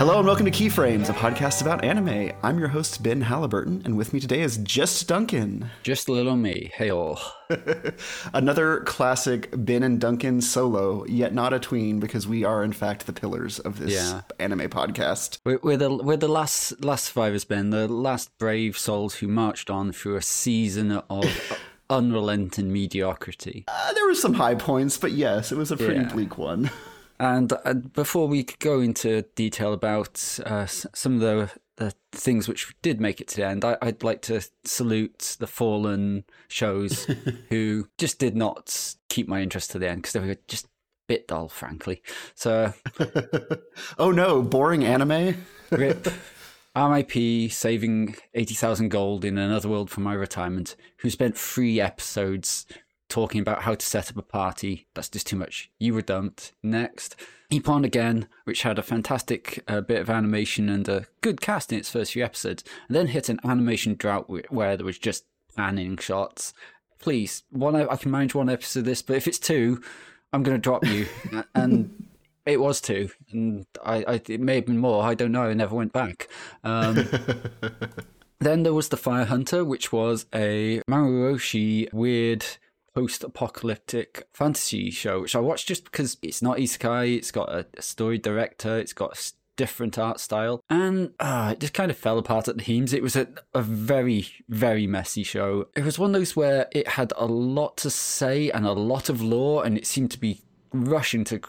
Hello and welcome to Keyframes, a podcast about anime. I'm your host, Ben Halliburton, and with me today is Just Duncan. Just little me. Hey all. Another classic Ben and Duncan solo, yet not a tween, because we are in fact the pillars of this anime podcast. We're the last survivors, Ben, the last brave souls who marched on through a season of unrelenting mediocrity. There were some high points, but yes, it was a pretty bleak one. And before we go into detail about some of the things which did make it to the end, I'd like to salute the fallen shows who just did not keep my interest to the end because they were just a bit dull, frankly. So, oh no, boring anime. RIP. RIP, saving 80,000 gold in another world for my retirement, who spent 3 episodes talking about how to set up a party. That's just too much. You were dumped. Next, Ippon again, which had a fantastic bit of animation and a good cast in its first few episodes, and then hit an animation drought where there was just panning shots. Please, I can manage 1 episode of this, but if it's 2, I'm going to drop you. And it was 2, and it may have been more. I don't know. I never went back. Then there was The Fire Hunter, which was a Maruroshi weird post-apocalyptic fantasy show, which I watched just because it's not isekai, it's got a story director, it's got a different art style, and it just kind of fell apart at the seams. It was a very, very messy show. It was one of those where it had a lot to say and a lot of lore, and it seemed to be rushing to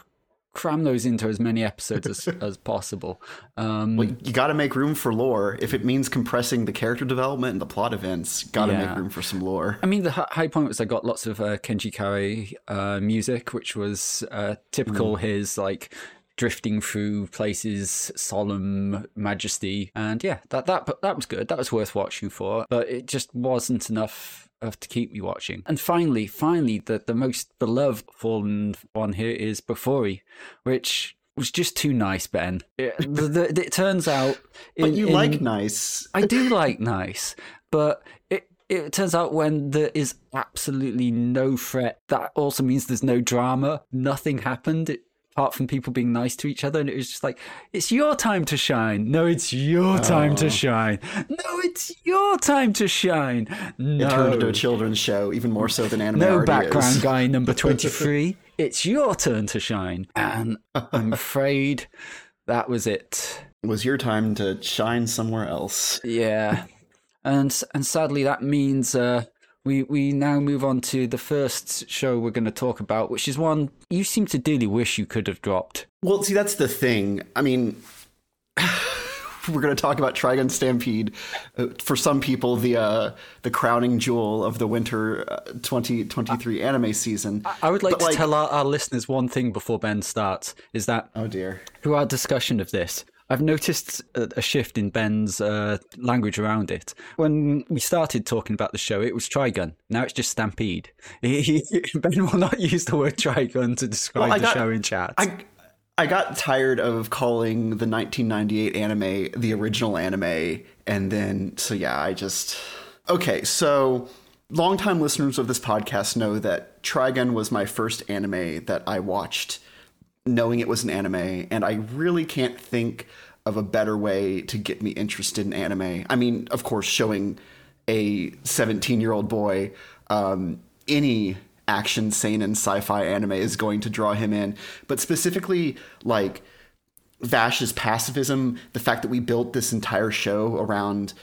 cram those into as many episodes as possible. Well, you got to make room for lore. If it means compressing the character development and the plot events, got to make room for some lore. I mean, the high point was I got lots of Kenji Kare music, which was typical his like drifting through places, solemn majesty, and that was good. That was worth watching for, but it just wasn't enough to keep me watching. And finally, the most beloved fallen one here is Bofori, which was just too nice, Ben. It turns out... like nice. I do like nice, but it turns out when there is absolutely no threat, that also means there's no drama. Nothing happened apart from people being nice to each other. And it was just like, it's your time to shine. No, it's your time to shine. No, it's your time to shine. No. It turned into a children's show, even more so than anime. No background is. Guy number 23. It's your turn to shine. And I'm afraid that was it. It was your time to shine somewhere else. Yeah. And sadly, that means... We now move on to the first show we're going to talk about, which is one you seem to dearly wish you could have dropped. Well, see, that's the thing. I mean, we're going to talk about Trigun Stampede. For some people, the crowning jewel of the winter 2023 anime season. I would like to tell our listeners one thing before Ben starts, is that through our discussion of this, I've noticed a shift in Ben's language around it. When we started talking about the show, it was Trigun. Now it's just Stampede. Ben will not use the word Trigun to describe the show in chat. I got tired of calling the 1998 anime the original anime. And then, okay, so... longtime listeners of this podcast know that Trigun was my first anime that I watched knowing it was an anime, and I really can't think of a better way to get me interested in anime. I mean, of course, showing a 17-year-old boy any action, seinen, sci-fi anime is going to draw him in. But specifically, like, Vash's pacifism, the fact that we built this entire show around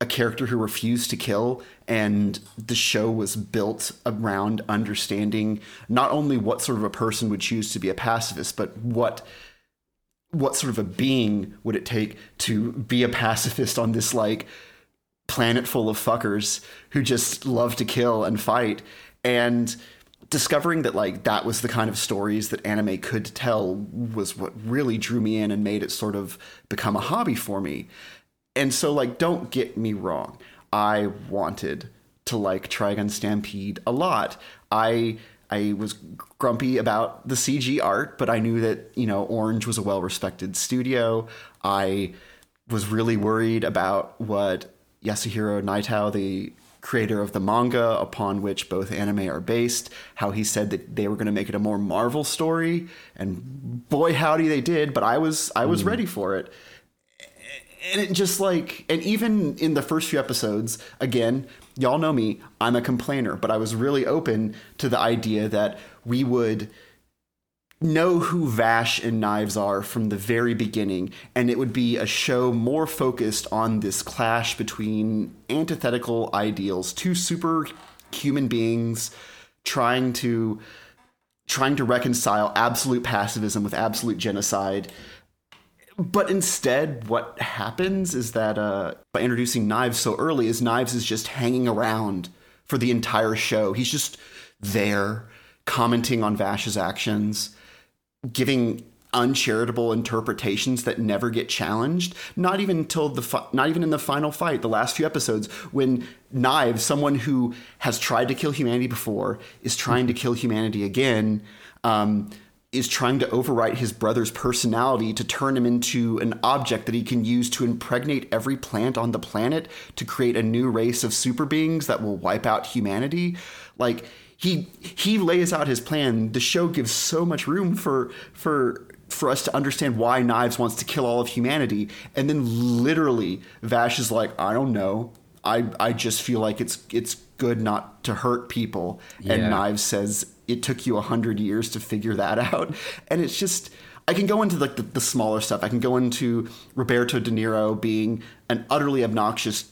a character who refused to kill, and the show was built around understanding not only what sort of a person would choose to be a pacifist, but what sort of a being would it take to be a pacifist on this like planet full of fuckers who just love to kill and fight. And discovering that like that was the kind of stories that anime could tell was what really drew me in and made it sort of become a hobby for me. And so, like, don't get me wrong. I wanted to like Trigun Stampede a lot. I was grumpy about the CG art, but I knew that, you know, Orange was a well-respected studio. I was really worried about what Yasuhiro Naitao, the creator of the manga upon which both anime are based, how he said that they were going to make it a more Marvel story. And boy, howdy they did, but I was ready for it. And it just like, and even in the first few episodes, again, y'all know me, I'm a complainer, but I was really open to the idea that we would know who Vash and Knives are from the very beginning, and it would be a show more focused on this clash between antithetical ideals, two super human beings trying to reconcile absolute pacifism with absolute genocide. But instead, what happens is that by introducing Knives so early, is Knives is just hanging around for the entire show. He's just there commenting on Vash's actions, giving uncharitable interpretations that never get challenged. Not even until not even in the final fight, the last few episodes, when Knives, someone who has tried to kill humanity before, is trying to kill humanity again. Is trying to overwrite his brother's personality to turn him into an object that he can use to impregnate every plant on the planet to create a new race of super beings that will wipe out humanity. Like he lays out his plan. The show gives so much room for us to understand why Knives wants to kill all of humanity. And then literally Vash is like, I don't know. I just feel like it's good not to hurt people. Yeah. And Knives says, it took you 100 years to figure that out. And it's just, I can go into the smaller stuff. I can go into Roberto De Niro being an utterly obnoxious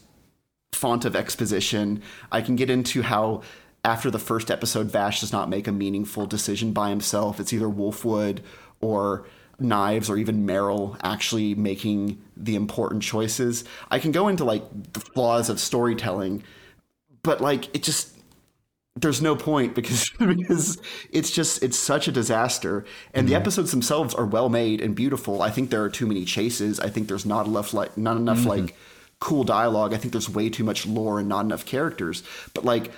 font of exposition. I can get into how after the first episode, Vash does not make a meaningful decision by himself. It's either Wolfwood or Knives or even Meryl actually making the important choices. I can go into like the flaws of storytelling, but like it just, there's no point because it's such a disaster. And the episodes themselves are well made and beautiful. I think there are too many chases. I think there's not enough like cool dialogue. I think there's way too much lore and not enough characters. But like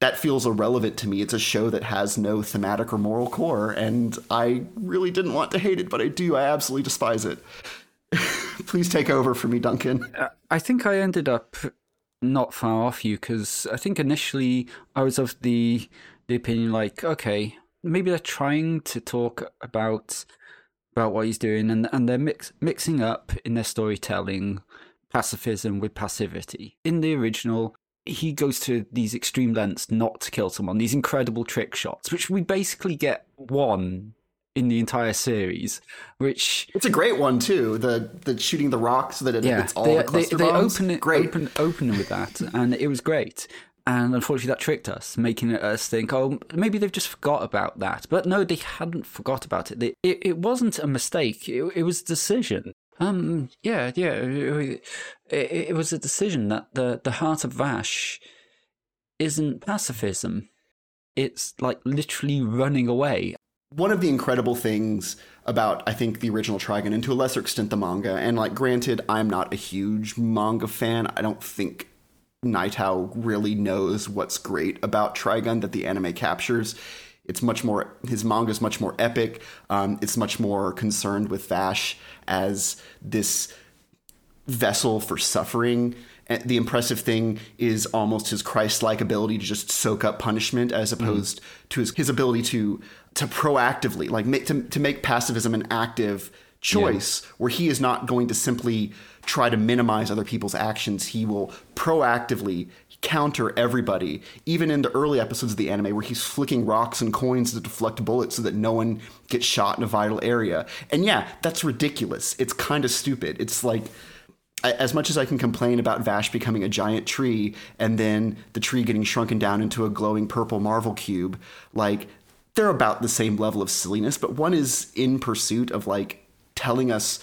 that feels irrelevant to me. It's a show that has no thematic or moral core, and I really didn't want to hate it, but I do. I absolutely despise it. Please take over for me, Duncan. I think I ended up not far off you, because I think initially I was of the opinion like, okay, maybe they're trying to talk about what he's doing, and they're mixing up in their storytelling pacifism with passivity. In the original, he goes to these extreme lengths not to kill someone, these incredible trick shots, which we basically get one in the entire series, which it's a great one too. The shooting the rock so that it hits all the cluster bombs. They open with that, and it was great. And unfortunately, that tricked us, making us think, oh, maybe they've just forgot about that. But no, they hadn't forgot about it. It wasn't a mistake. It was a decision. It was a decision that the heart of Vash isn't pacifism. It's like literally running away. One of the incredible things about, I think, the original Trigun, and to a lesser extent the manga, and like, granted, I'm not a huge manga fan. I don't think Naitao really knows what's great about Trigun that the anime captures. It's much more, his manga is much more epic. It's much more concerned with Vash as this vessel for suffering. And the impressive thing is almost his Christ-like ability to just soak up punishment, as opposed to his ability to proactively, like to make pacifism an active choice, where he is not going to simply try to minimize other people's actions. He will proactively counter everybody, even in the early episodes of the anime where he's flicking rocks and coins to deflect bullets so that no one gets shot in a vital area. And yeah, that's ridiculous. It's kind of stupid. It's like, as much as I can complain about Vash becoming a giant tree and then the tree getting shrunken down into a glowing purple marvel cube, like they're about the same level of silliness, but one is in pursuit of like telling us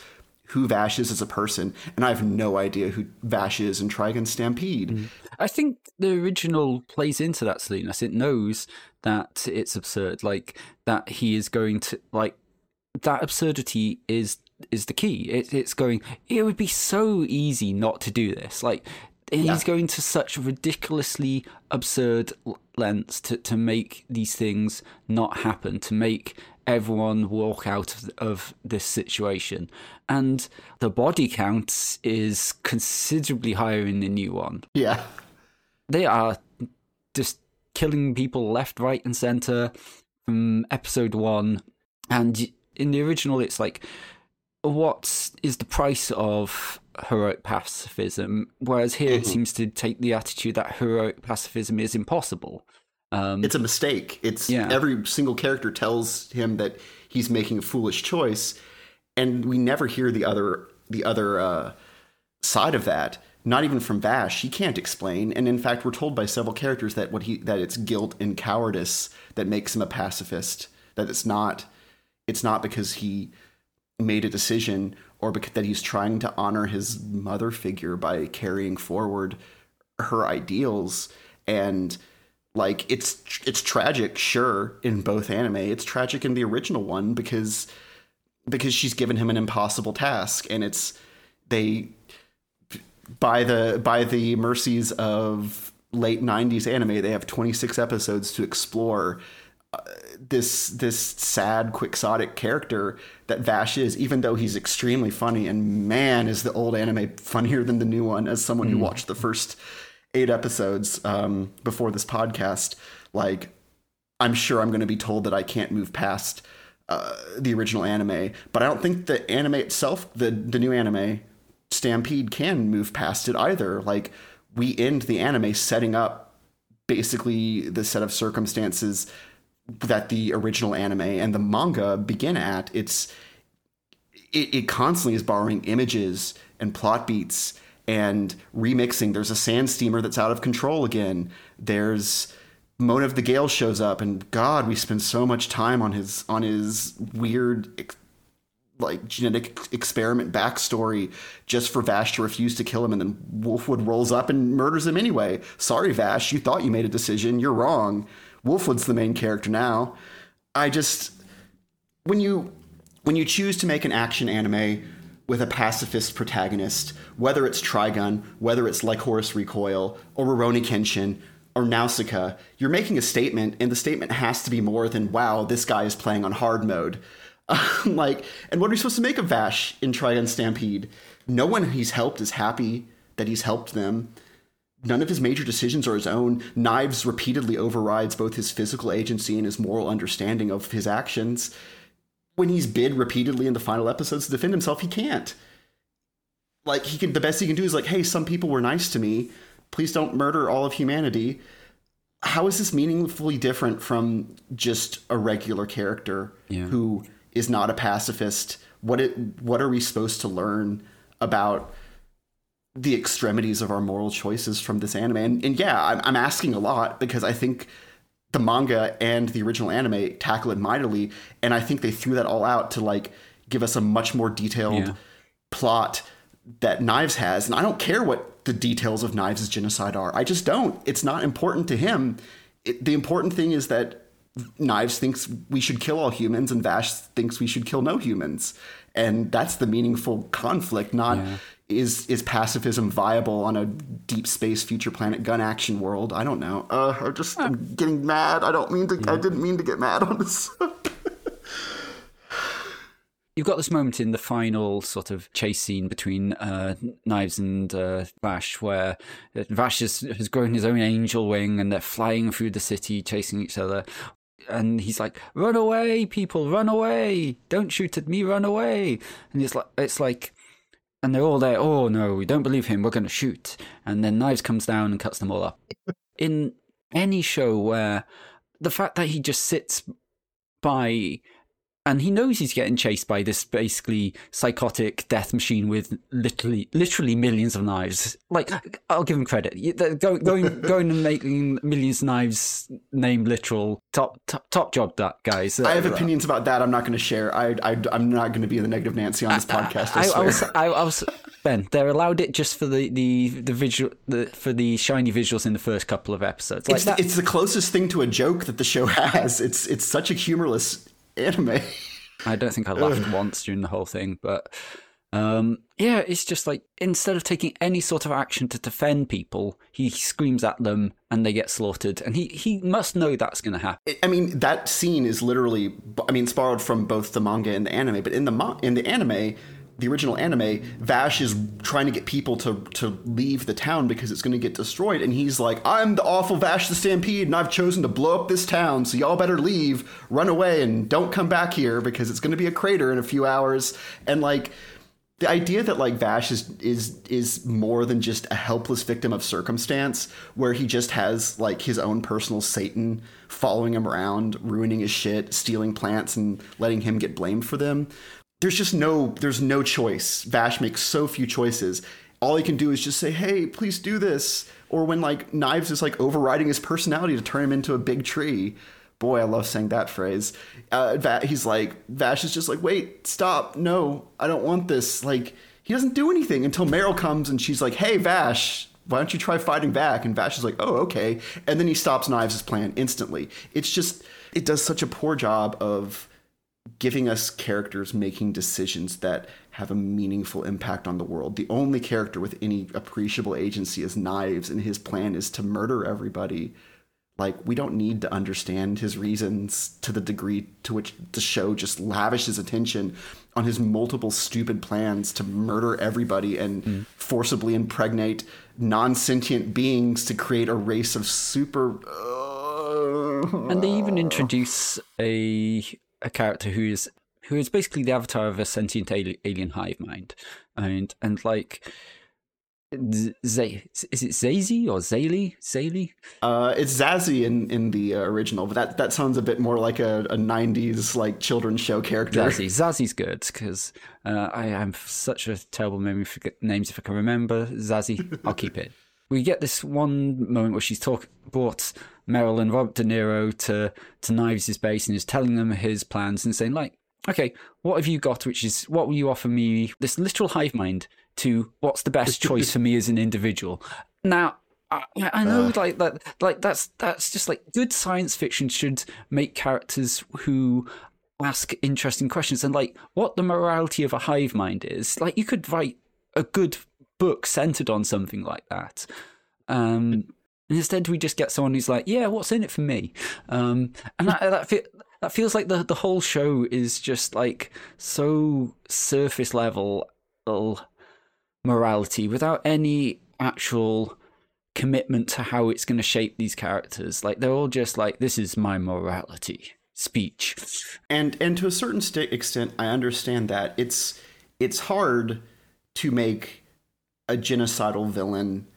who Vash is as a person. And I have no idea who Vash is in Trigun Stampede. I think the original plays into that silliness. It knows that it's absurd, like that he is going to, like that absurdity is the key. It's going, it would be so easy not to do this. Like, he's going to such ridiculously absurd lengths to make these things not happen, to make everyone walk out of this situation. And the body count is considerably higher in the new one. Yeah. They are just killing people left, right, and center from episode one. And in the original, it's like, what is the price of heroic pacifism, whereas here it seems to take the attitude that heroic pacifism is impossible. It's a mistake. It's every single character tells him that he's making a foolish choice, and we never hear the other side of that. Not even from Vash. He can't explain. And in fact, we're told by several characters that that it's guilt and cowardice that makes him a pacifist. That it's not because he made a decision or because that he's trying to honor his mother figure by carrying forward her ideals. And like, it's tragic, sure, in both anime. It's tragic in the original one because she's given him an impossible task, and by the mercies of late 90s anime, they have 26 episodes to explore this sad, quixotic character that Vash is, even though he's extremely funny. And man, is the old anime funnier than the new one, as someone who watched the first 8 episodes before this podcast. Like, I'm sure I'm going to be told that I can't move past the original anime, but I don't think the anime itself, the new anime, Stampede, can move past it either. Like, we end the anime setting up basically the set of circumstances that the original anime and the manga begin at. It constantly is borrowing images and plot beats and remixing. There's a sand steamer that's out of control again. There's Mona of the Gale shows up, and God, we spend so much time on his weird, like, genetic experiment backstory just for Vash to refuse to kill him, and then Wolfwood rolls up and murders him anyway. Sorry, Vash, you thought you made a decision. You're wrong. Wolfwood's the main character now. I just... When you choose to make an action anime with a pacifist protagonist, whether it's Trigun, whether it's Like Horus Recoil, or Rurouni Kenshin, or Nausicaa, you're making a statement, and the statement has to be more than, wow, this guy is playing on hard mode. And what are we supposed to make of Vash in Trigun Stampede? No one he's helped is happy that he's helped them. None of his major decisions are his own. Knives repeatedly overrides both his physical agency and his moral understanding of his actions. When he's bid repeatedly in the final episodes to defend himself, he can't. Like, the best he can do is like, hey, some people were nice to me. Please don't murder all of humanity. How is this meaningfully different from just a regular character who is not a pacifist? What are we supposed to learn about the extremities of our moral choices from this anime? I'm asking a lot, because I think the manga and the original anime tackle it mightily, and I think they threw that all out to like give us a much more detailed plot that Knives has. And I don't care what the details of Knives' genocide are. I just don't. It's not important to him. The important thing is that Knives thinks we should kill all humans, and Vash thinks we should kill no humans. And that's the meaningful conflict, not is pacifism viable on a deep space future planet gun action world? I don't know. I'm getting mad. I didn't mean to get mad on this. You've got this moment in the final sort of chase scene between Knives and Vash, where Vash has grown his own angel wing, and they're flying through the city chasing each other. And he's like, run away, people, run away. Don't shoot at me, run away. And it's like, and they're all there, oh no, we don't believe him, we're going to shoot. And then Knives comes down and cuts them all up. In any show where the fact that he just sits by... and he knows he's getting chased by this basically psychotic death machine with literally millions of knives. Like, I'll give him credit. Going and making millions of knives name literal. Top job, that, guys. I have opinions about that I'm not going to share. I'm not going to be the negative Nancy on this podcast, I swear. Ben, they're allowed it just for the visual, for the shiny visuals in the first couple of episodes. Like, it's the closest thing to a joke that the show has. It's such a humorless... anime. I don't think I laughed once during the whole thing, but it's just like, instead of taking any sort of action to defend people, he screams at them and they get slaughtered, and he must know that's going to happen. I mean, that scene is literally, it's borrowed from both the manga and the anime, but the original anime, Vash is trying to get people to leave the town because it's going to get destroyed. And he's like, I'm the awful Vash the Stampede, and I've chosen to blow up this town, so y'all better leave, run away, and don't come back here because it's going to be a crater in a few hours. And like, The idea that like Vash is more than just a helpless victim of circumstance, where he just has like his own personal Satan following him around, ruining his shit, stealing plants and letting him get blamed for them. There's no choice. Vash makes so few choices. All he can do is just say, hey, please do this. Or when like Knives is like overriding his personality to turn him into a big tree. Boy, I love saying that phrase. Vash is just like, wait, stop. No, I don't want this. Like, he doesn't do anything until Meryl comes and she's like, hey, Vash, why don't you try fighting back? And Vash is like, oh, okay. And then he stops Knives' plan instantly. It's just, it does such a poor job of giving us characters making decisions that have a meaningful impact on the world. The only character with any appreciable agency is Knives, and his plan is to murder everybody. Like, we don't need to understand his reasons to the degree to which the show just lavishes attention on his multiple stupid plans to murder everybody and forcibly impregnate non-sentient beings to create a race of super... And they even introduce a character who is basically the avatar of a sentient alien hive mind. And like... is it Zazie or Zaylee? Zaylee? It's Zazie in the original, but that sounds a bit more like a 90s like children's show character. Zazie's good, because I am such a terrible memory for names if I can remember. Zazie, I'll keep it. We get this one moment where she's brought Meryl and Robert De Niro to Knives' base and is telling them his plans and saying like, okay, what have you got, which is, what will you offer me, this literal hive mind, to what's the best choice for me as an individual. Now, I know that's just like, good science fiction should make characters who ask interesting questions, and like what the morality of a hive mind is. Like, you could write a good book centered on something like that. And instead we just get someone who's like, yeah, what's in it for me? And that feels like the whole show is just like so surface level morality without any actual commitment to how it's going to shape these characters. Like, they're all just like, this is my morality speech. And to a certain extent, I understand that. It's hard to make a genocidal villain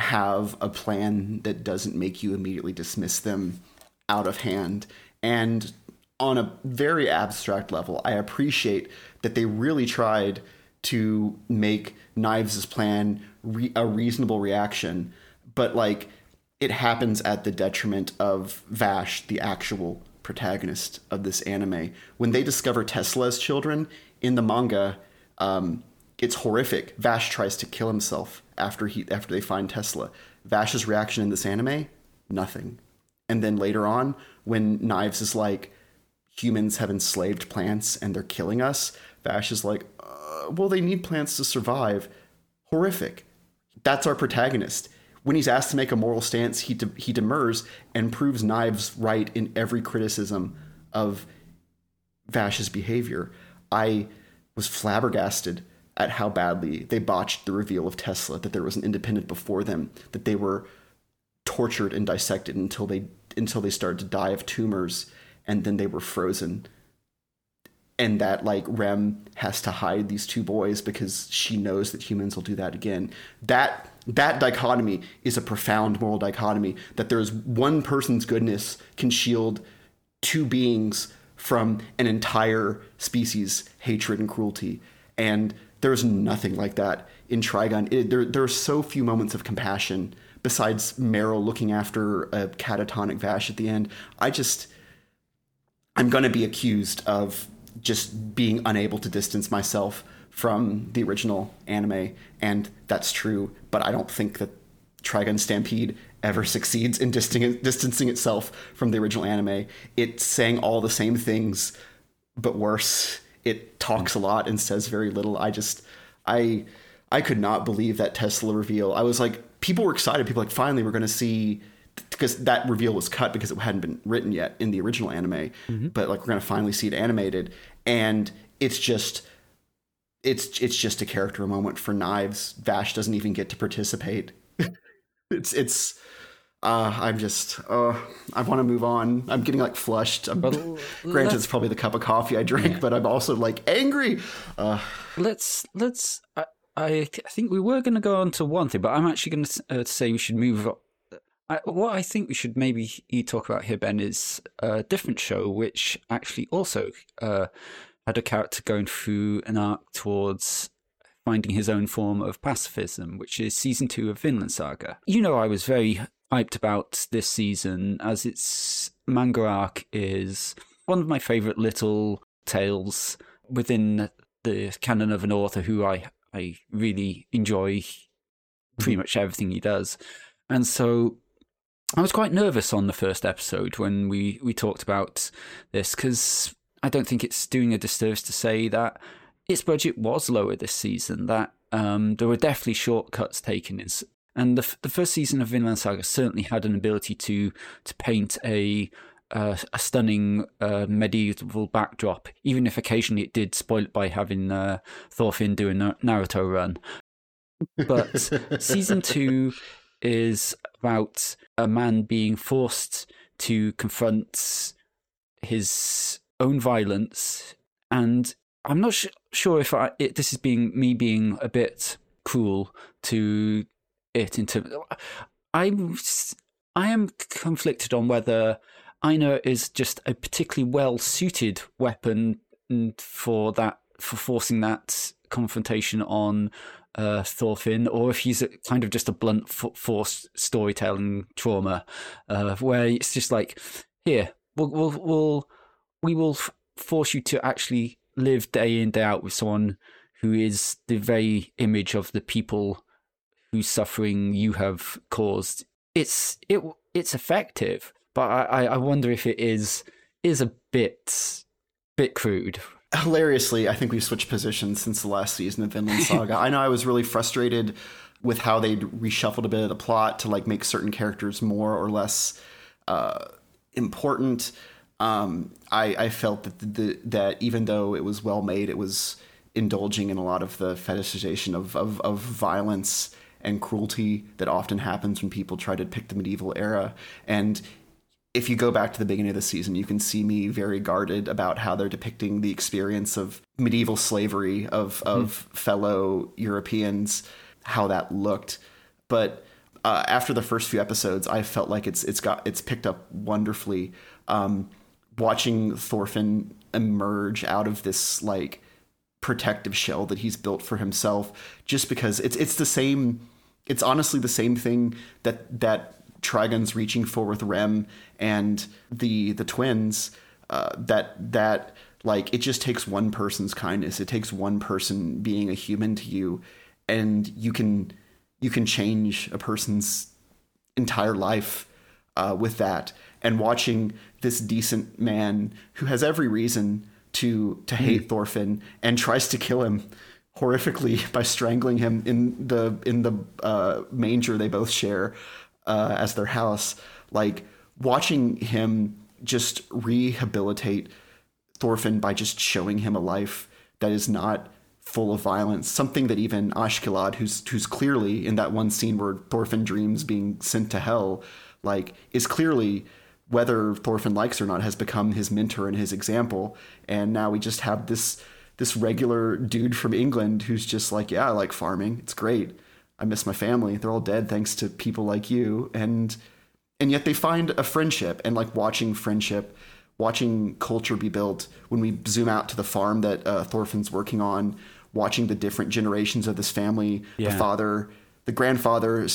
have a plan that doesn't make you immediately dismiss them out of hand. And on a very abstract level, I appreciate that they really tried to make Knives' plan a reasonable reaction, but like, it happens at the detriment of Vash, the actual protagonist of this anime. When they discover Tesla as children in the manga, it's horrific. Vash tries to kill himself after they find Tesla. Vash's reaction in this anime, nothing. And then later on, when Knives is like, humans have enslaved plants and they're killing us, Vash is like, well, they need plants to survive. Horrific. That's our protagonist. When he's asked to make a moral stance, he demurs and proves Knives right in every criticism of Vash's behavior. I was flabbergasted at how badly they botched the reveal of Tesla, that there was an independent before them, that they were tortured and dissected until they started to die of tumors, and then they were frozen. And that, like, Rem has to hide these two boys because she knows that humans will do that again. That dichotomy is a profound moral dichotomy, that there's one person's goodness can shield two beings from an entire species' hatred and cruelty. And there's nothing like that in Trigun. There are so few moments of compassion besides Meryl looking after a catatonic Vash at the end. I'm going to be accused of just being unable to distance myself from the original anime, and that's true, but I don't think that Trigun Stampede ever succeeds in distancing itself from the original anime. It's saying all the same things, but worse. It talks a lot and says very little. I could not believe that Tesla reveal. I was like, people were excited. People were like, finally, we're going to see... because that reveal was cut because it hadn't been written yet in the original anime, but like, we're going to finally see it animated. And it's just a character moment for Knives. Vash doesn't even get to participate. it's, I'm just, I want to move on. I'm getting like flushed. Granted, it's probably the cup of coffee I drink, but I'm also like angry. Let's. I think we were going to go on to one thing, but I'm actually going to say we should move up. What I think we should maybe talk about here, Ben, is a different show, which actually also had a character going through an arc towards finding his own form of pacifism, which is season 2 of Vinland Saga. You know, I was very hyped about this season, as its manga arc is one of my favourite little tales within the canon of an author who I really enjoy pretty much everything he does. And so I was quite nervous on the first episode when we talked about this, because I don't think it's doing a disservice to say that its budget was lower this season, that there were definitely shortcuts taken. And the first season of Vinland Saga certainly had an ability to paint a stunning medieval backdrop, even if occasionally it did spoil it by having Thorfinn do a Naruto run. But season 2 is about a man being forced to confront his own violence, and I'm not sure if this is being a bit cruel to it. I am conflicted on whether Aina is just a particularly well-suited weapon for forcing that confrontation on Thorfinn, or if he's kind of just a blunt force storytelling trauma, where it's just like, here, we will force you to actually live day in, day out with someone who is the very image of the people whose suffering you have caused. It's effective. But I wonder if it is a bit crude. Hilariously, I think we've switched positions since the last season of Vinland Saga. I know I was really frustrated with how they'd reshuffled a bit of the plot to like make certain characters more or less important. I felt that that even though it was well made, it was indulging in a lot of the fetishization of violence and cruelty that often happens when people try to depict the medieval era. And if you go back to the beginning of the season, you can see me very guarded about how they're depicting the experience of medieval slavery of fellow Europeans, how that looked. But after the first few episodes, I felt like it's picked up wonderfully. Watching Thorfinn emerge out of this like protective shell that he's built for himself, just because it's the same. It's honestly the same thing that Trigun's reaching for with Rem and the twins, that like it just takes one person's kindness. It takes one person being a human to you, and you can change a person's entire life with that. And watching this decent man who has every reason to hate Thorfinn and tries to kill him horrifically by strangling him in the manger they both share as their house, like watching him just rehabilitate Thorfinn by just showing him a life that is not full of violence, something that even Ashkelad, who's clearly in that one scene where Thorfinn dreams being sent to hell, like is clearly, whether Thorfinn likes or not, has become his mentor and his example. And now we just have this regular dude from England who's just like, yeah, I like farming. It's great. I miss my family. They're all dead thanks to people like you. And yet they find a friendship, and like watching friendship, watching culture be built. When we zoom out to the farm that Thorfinn's working on, watching the different generations of this family, the father, the grandfather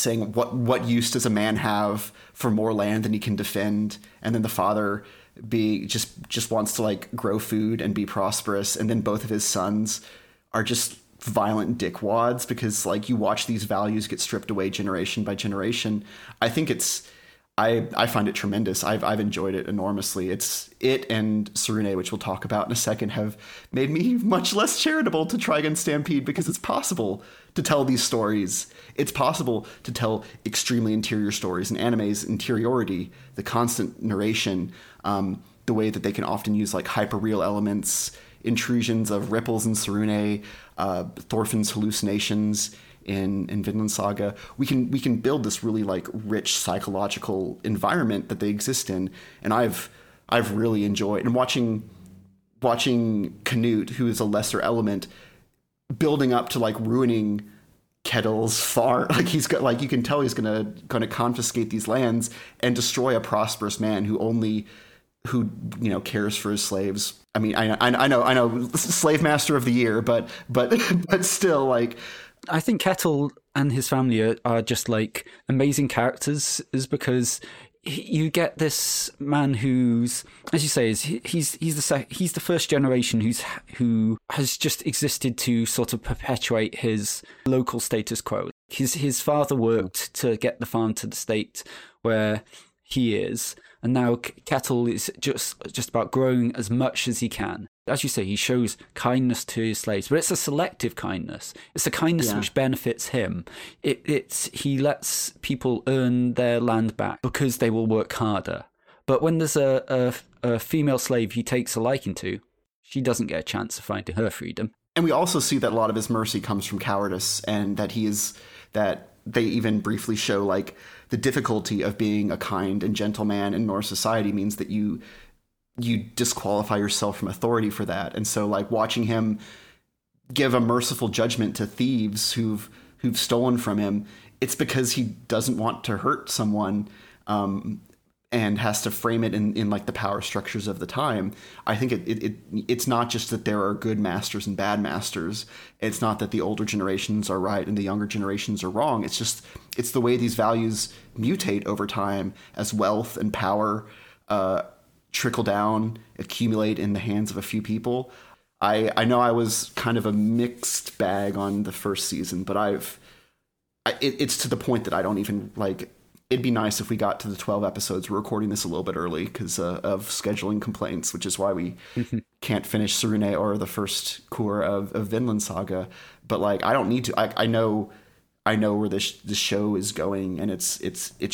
saying what use does a man have for more land than he can defend? And then the father just wants to like grow food and be prosperous. And then both of his sons are just violent dickwads, because like you watch these values get stripped away generation by generation. I think I find it tremendous. I've enjoyed it enormously. It and Tsurune, which we'll talk about in a second, have made me much less charitable to Trigun Stampede, because it's possible to tell these stories. It's possible to tell extremely interior stories, and anime's interiority, the constant narration, the way that they can often use like hyperreal elements, intrusions of ripples in Tsurune, Thorfinn's hallucinations in Vinland Saga, we can build this really like rich psychological environment that they exist in. And I've really enjoyed, and watching Canute, who is a lesser element, building up to like ruining Kettle's farm. Like he's got, like you can tell he's gonna confiscate these lands and destroy a prosperous man who cares for his slaves. I mean, I know, slave master of the year, but still, like, I think Kettle and his family are just like amazing characters, is because you get this man who's, as you say, he's the first generation who has just existed to sort of perpetuate his local status quo. His father worked to get the farm to the state where he is, and now Kettle is just about growing as much as he can. As you say, he shows kindness to his slaves, but it's a selective kindness. It's a kindness which benefits him. He lets people earn their land back because they will work harder. But when there's a female slave he takes a liking to, she doesn't get a chance of finding her freedom. And we also see that a lot of his mercy comes from cowardice, and that they even briefly show like the difficulty of being a kind and gentle man in Norse society means that you disqualify yourself from authority for that. And so like watching him give a merciful judgment to thieves who've stolen from him, it's because he doesn't want to hurt someone, and has to frame it in like the power structures of the time. I think it's not just that there are good masters and bad masters. It's not that the older generations are right and the younger generations are wrong. It's just, it's the way these values mutate over time as wealth and power, trickle down, accumulate in the hands of a few people. I know I was kind of a mixed bag on the first season, but it's to the point that I don't even like. It'd be nice if we got to the 12 episodes. We're recording this a little bit early because of scheduling complaints, which is why we can't finish Tsurune or the first core of Vinland Saga. But like, I don't need to. I know where this show is going, and it's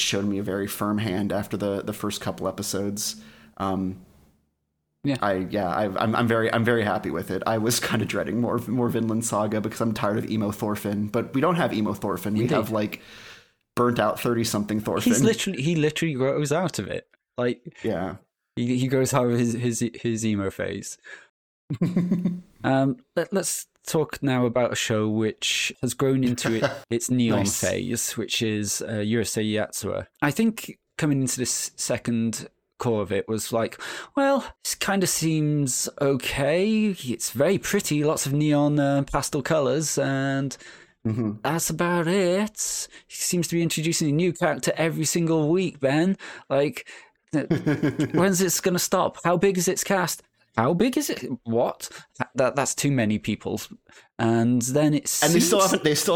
shown me a very firm hand after the first couple episodes. I'm very happy with it. I was kind of dreading more Vinland Saga because I'm tired of emo Thorfinn, but we don't have emo Thorfinn. Indeed. We have like burnt out 30-something Thorfinn. He literally grows out of it. Like yeah, he grows out of his emo phase. Let's talk now about a show which has grown into its neon phase, which is Yurusei Yatsura. I think coming into this second core of it was like, well, this kind of seems okay. It's very pretty, lots of neon pastel colors, and that's about it. He seems to be introducing a new character every single week, Ben. Like, when's this going to stop? How big is its cast? How big is it? What? That's too many people. And then it's they still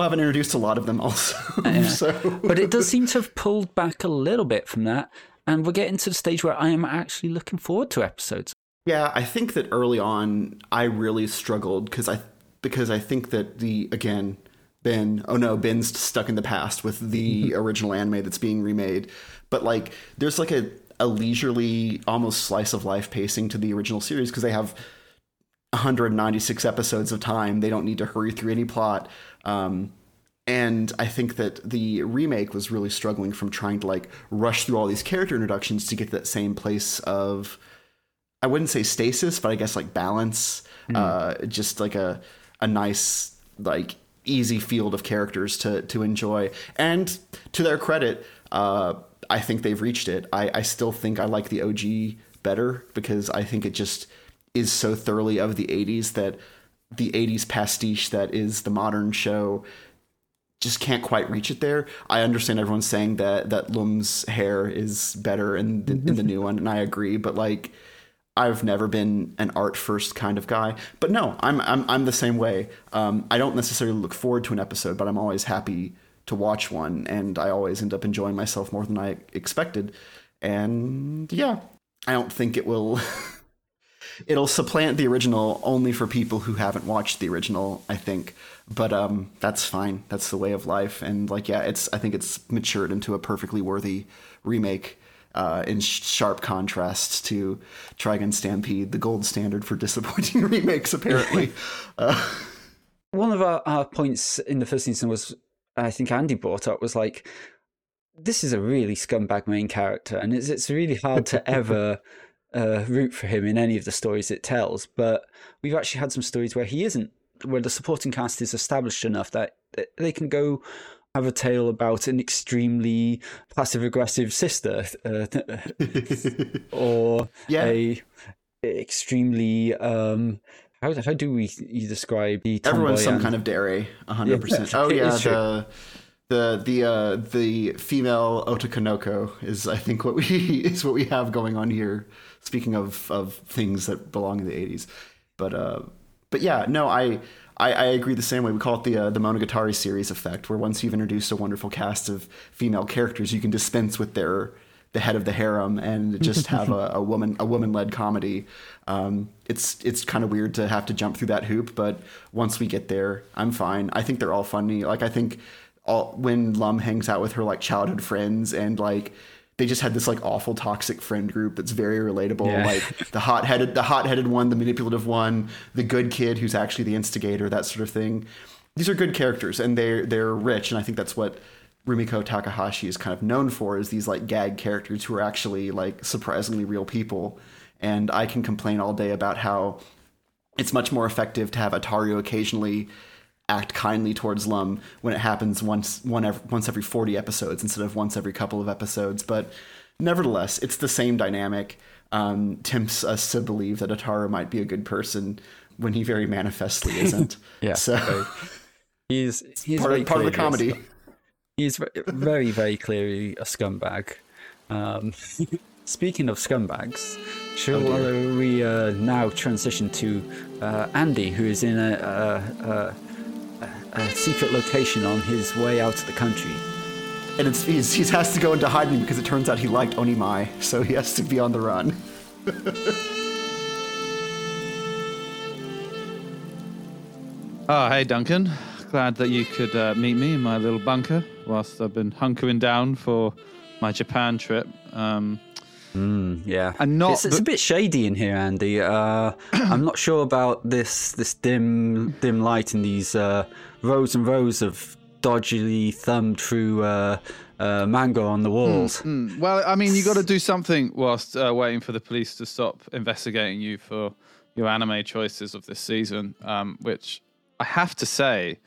haven't introduced a lot of them also. So. But it does seem to have pulled back a little bit from that. And we're getting to the stage where I am actually looking forward to episodes. Yeah, I think that early on I really struggled because I think that Ben's stuck in the past with the original anime that's being remade. But like there's like a leisurely almost slice of life pacing to the original series because they have 196 episodes of time. They don't need to hurry through any plot. And I think that the remake was really struggling from trying to like rush through all these character introductions to get to that same place of, I wouldn't say stasis, but I guess like balance, just like a nice, like easy field of characters to enjoy. And to their credit, I think they've reached it. I still think I like the OG better because I think it just is so thoroughly of the 80s that the 80s pastiche that is the modern show just can't quite reach it there. I understand everyone's saying that Lum's hair is better in the new one, and I agree. But like, I've never been an art first kind of guy. But no, I'm the same way. I don't necessarily look forward to an episode, but I'm always happy to watch one, and I always end up enjoying myself more than I expected. And yeah, I don't think it will. It'll supplant the original only for people who haven't watched the original, I think. But that's fine. That's the way of life. And like, yeah, I think it's matured into a perfectly worthy remake in sharp contrast to Trigun Stampede, the gold standard for disappointing remakes, apparently. One of our points in the first season was I think Andy brought up was like, this is a really scumbag main character, and it's really hard to ever root for him in any of the stories it tells. But we've actually had some stories where he isn't, where the supporting cast is established enough that they can go have a tale about an extremely passive-aggressive sister or a extremely... How do you describe the tomboy? Everyone's some kind of dairy, 100%. Yeah. Oh yeah, the female otakonoko is, I think, what we have going on here. Speaking of things that belong in the 80s, but yeah, no, I agree the same way. We call it the Monogatari series effect, where once you've introduced a wonderful cast of female characters, you can dispense with the head of the harem and just have a woman-led comedy. It's kind of weird to have to jump through that hoop, but once we get there, I'm fine. I think they're all funny. Like, I think when Lum hangs out with her like childhood friends, and like they just had this like awful toxic friend group that's very relatable. Yeah. Like the hot-headed one, the manipulative one, the good kid who's actually the instigator, that sort of thing. These are good characters, and they're rich, and I think that's what Rumiko Takahashi is kind of known for, is these like gag characters who are actually like surprisingly real people. And I can complain all day about how it's much more effective to have Ataru occasionally act kindly towards Lum when it happens once every 40 episodes instead of once every couple of episodes. But nevertheless, it's the same dynamic. Tempts us to believe that Ataru might be a good person when he very manifestly isn't. Yeah. So he's part of the comedy. He's very, very clearly a scumbag. Speaking of scumbags, shall we now transition to Andy, who is in a secret location on his way out of the country. And he has to go into hiding because it turns out he liked Onimai, so he has to be on the run. Oh, hey, Duncan. Glad that you could meet me in my little bunker whilst I've been hunkering down for my Japan trip. Yeah, and it's a bit shady in here, Andy. I'm not sure about this dim light and these rows and rows of dodgily thumbed through mango on the walls. Well, I mean, you got to do something whilst waiting for the police to stop investigating you for your anime choices of this season, which I have to say,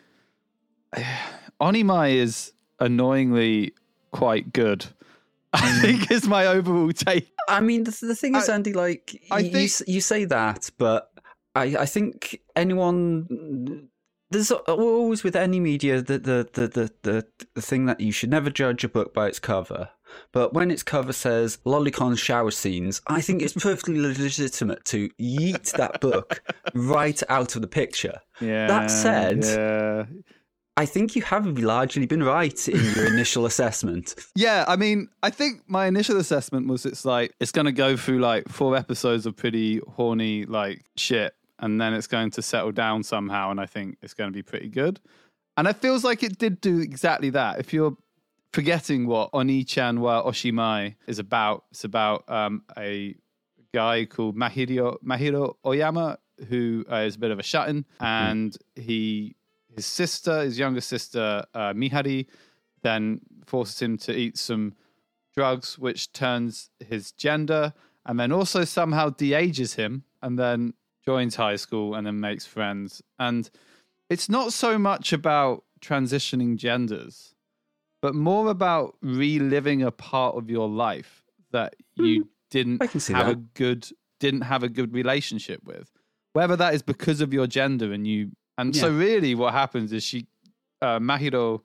Onimai is annoyingly quite good, I think, is my overall take. I mean, the thing is, Andy, like, you say that, but I think anyone... There's always, with any media, the thing that you should never judge a book by its cover. But when its cover says lolicon shower scenes, I think it's perfectly legitimate to yeet that book right out of the picture. Yeah, that said... Yeah. I think you have largely been right in your initial assessment. Yeah, I mean, I think my initial assessment was it's going to go through like 4 episodes of pretty horny like shit, and then it's going to settle down somehow, and I think it's going to be pretty good. And it feels like it did do exactly that. If you're forgetting what Oni-chan wa Oshimai is about, it's about a guy called Mahiro Oyama, who is a bit of a shut-in, and his younger sister, Mihari, then forces him to eat some drugs, which turns his gender, and then also somehow de-ages him, and then joins high school and then makes friends. And it's not so much about transitioning genders, but more about reliving a part of your life that you didn't have a good relationship with, whether that is because of your gender and you... And so really what happens is she, Mahiro,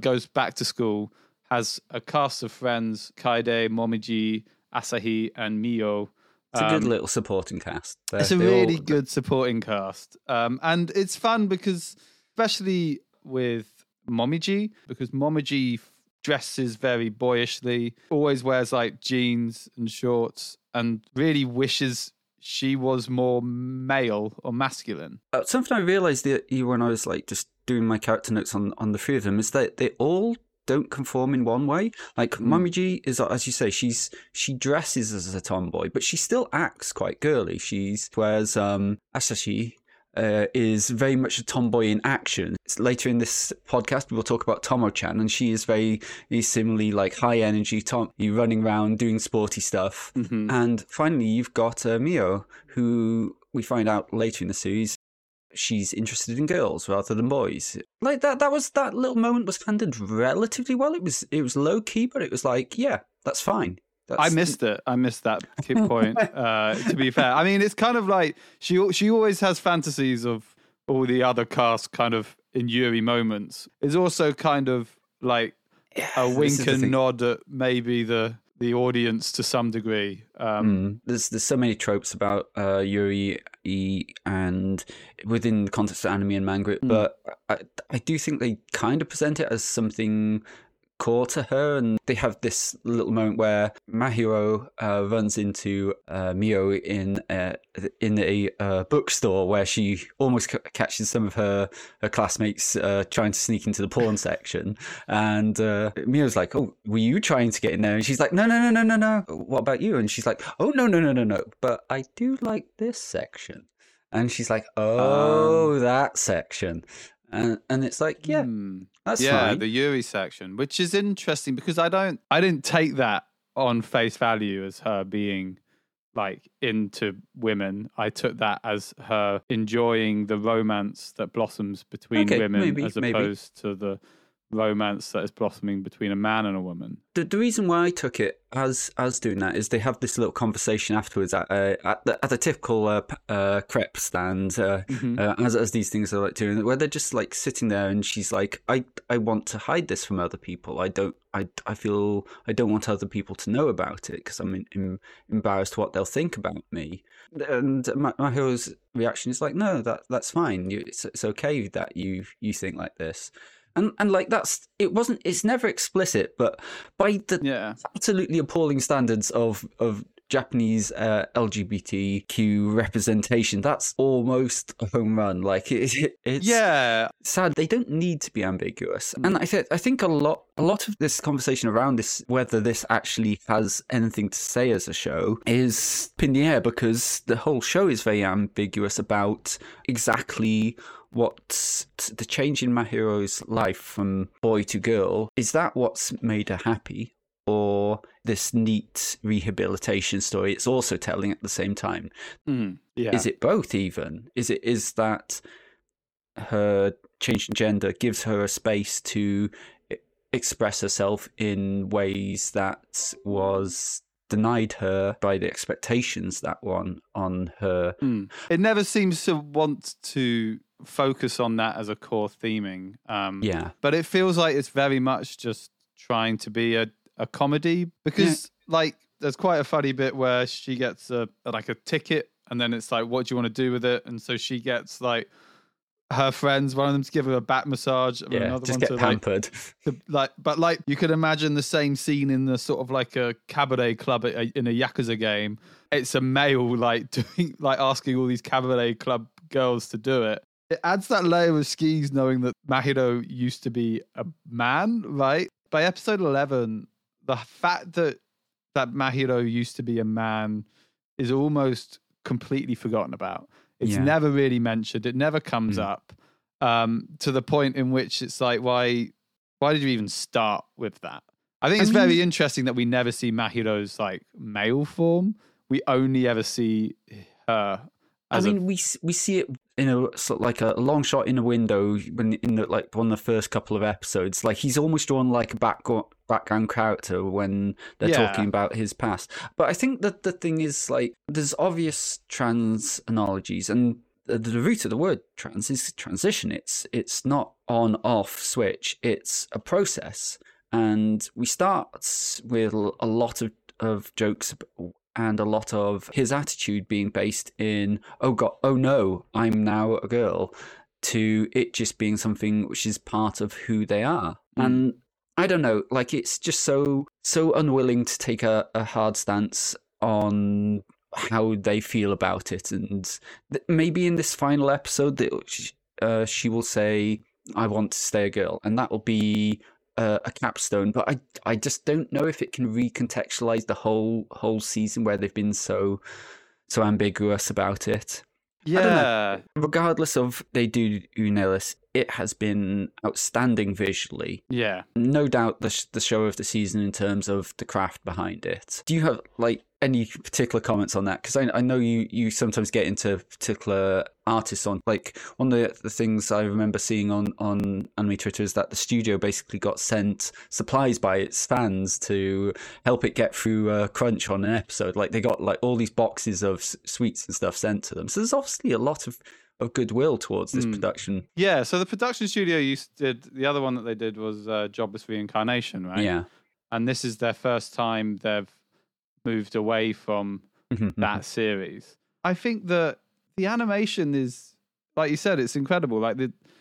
goes back to school, has a cast of friends, Kaede, Momiji, Asahi, and Mio. It's a good little supporting cast. It's a really good supporting cast. And it's fun because, especially with Momiji, because Momiji dresses very boyishly, always wears like jeans and shorts, and really wishes... she was more male or masculine. Something I realised when I was like just doing my character notes on the three of them is that they all don't conform in one way. Like Momiji is, as you say, she dresses as a tomboy, but she still acts quite girly. She wears Asahi is very much a tomboy in action. Later in this podcast, we'll talk about Tomo-chan, and she is very similarly like high energy, running around doing sporty stuff. Mm-hmm. And finally, you've got Mio, who we find out later in the series, she's interested in girls rather than boys. Like that little moment was handled relatively well. It was low key, but it was like, yeah, that's fine. I missed it. I missed that point, to be fair. I mean, it's kind of like she always has fantasies of all the other cast kind of inuri moments. It's also kind of like a wink and nod at maybe the audience to some degree. There's so many tropes about Yuri and within the context of anime and manga, but I do think they kind of present it as something core to her, and they have this little moment where Mahiro runs into Mio in a bookstore where she almost catches some of her classmates trying to sneak into the porn section, and Mio's like, "Oh, were you trying to get in there?" And she's like, "No. What about you?" And she's like, "Oh, no. But I do like this section." And she's like, "Oh, that section." And it's like, yeah, that's fine. Yeah, the Yuri section, which is interesting because I didn't take that on face value as her being like into women. I took that as her enjoying the romance that blossoms between women opposed to the romance that is blossoming between a man and a woman. The reason why I took it as doing that is they have this little conversation afterwards at the typical crepe stand, as these things are like doing, where they're just like sitting there, and she's like, I want to hide this from other people. I feel I don't want other people to know about it because I'm embarrassed what they'll think about me. And my hero's reaction is like, no, that's fine. It's okay that you think like this. And like it's never explicit, but by the absolutely appalling standards of Japanese LGBTQ representation, that's almost a home run. Like it's sad. They don't need to be ambiguous. And I think a lot of this conversation around this, whether this actually has anything to say as a show, is up in the air because the whole show is very ambiguous about exactly what the change in Mahiro's life from boy to girl is. That what's made her happy, or this neat rehabilitation story it's also telling at the same time? Is it both even? Is that her change in gender gives her a space to express herself in ways that was denied her by the expectations that one on her? It never seems to want to focus on that as a core theming. But it feels like it's very much just trying to be a comedy because like there's quite a funny bit where she gets a ticket, and then it's like, what do you want to do with it? And so she gets like her friends, one of them to give her a back massage, and another just one get pampered. But you could imagine the same scene in the sort of like a cabaret club in a Yakuza game. It's a male asking all these cabaret club girls to do it. It adds that layer of skis knowing that Mahiro used to be a man, right? By episode 11, the fact that Mahiro used to be a man is almost completely forgotten about. It's never really mentioned. It never comes up to the point in which it's like, why did you even start with that? I think it's very interesting that we never see Mahiro's like male form. We only ever see her. We see it in a sort of like a long shot in a window when in the, like one of the first couple of episodes, like he's almost drawn like a background character when they're talking about his past. But I think that the thing is like there's obvious trans analogies, and the root of the word trans is transition. It's not on off switch. It's a process, and we start with a lot of jokes and a lot of his attitude being based in, oh God, oh no, I'm now a girl, to it just being something which is part of who they are. And I don't know, like it's just so unwilling to take a hard stance on how they feel about it. And maybe in this final episode, she will say, I want to stay a girl. And that will be a capstone, but I just don't know if it can recontextualize the whole season where they've been so ambiguous about it. Yeah. Regardless of they do Unelis, it has been outstanding visually. Yeah. No doubt the show of the season in terms of the craft behind it. Do you have like any particular comments on that? Because I know you sometimes get into particular artists on, like, one of the things I remember seeing on anime Twitter is that the studio basically got sent supplies by its fans to help it get through a crunch on an episode. Like, they got like all these boxes of sweets and stuff sent to them. So there's obviously a lot of goodwill towards this production. Yeah, so the production studio the other one that they did was Jobless Reincarnation, right? Yeah. And this is their first time they've moved away from that series. I think that the animation is, like you said, it's incredible. Like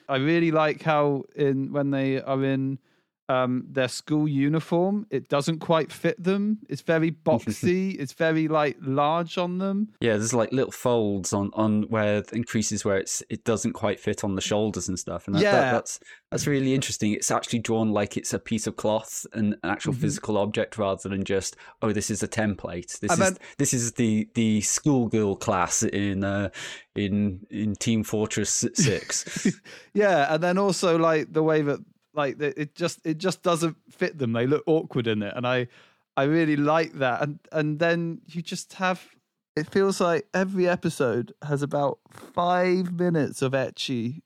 I really like how when they are in their school uniform, it doesn't quite fit them. It's very boxy. It's very like large on them. Yeah, there's like little folds on where increases where it doesn't quite fit on the shoulders and stuff. And that's really interesting. It's actually drawn like it's a piece of cloth and an actual physical object rather than just, oh, this is a template. This is the schoolgirl class in Team Fortress 6. Yeah, and then also like the way that. Like it just doesn't fit them. They look awkward in it, and I really like that. And then you just have. It feels like every episode has about 5 minutes of ecchi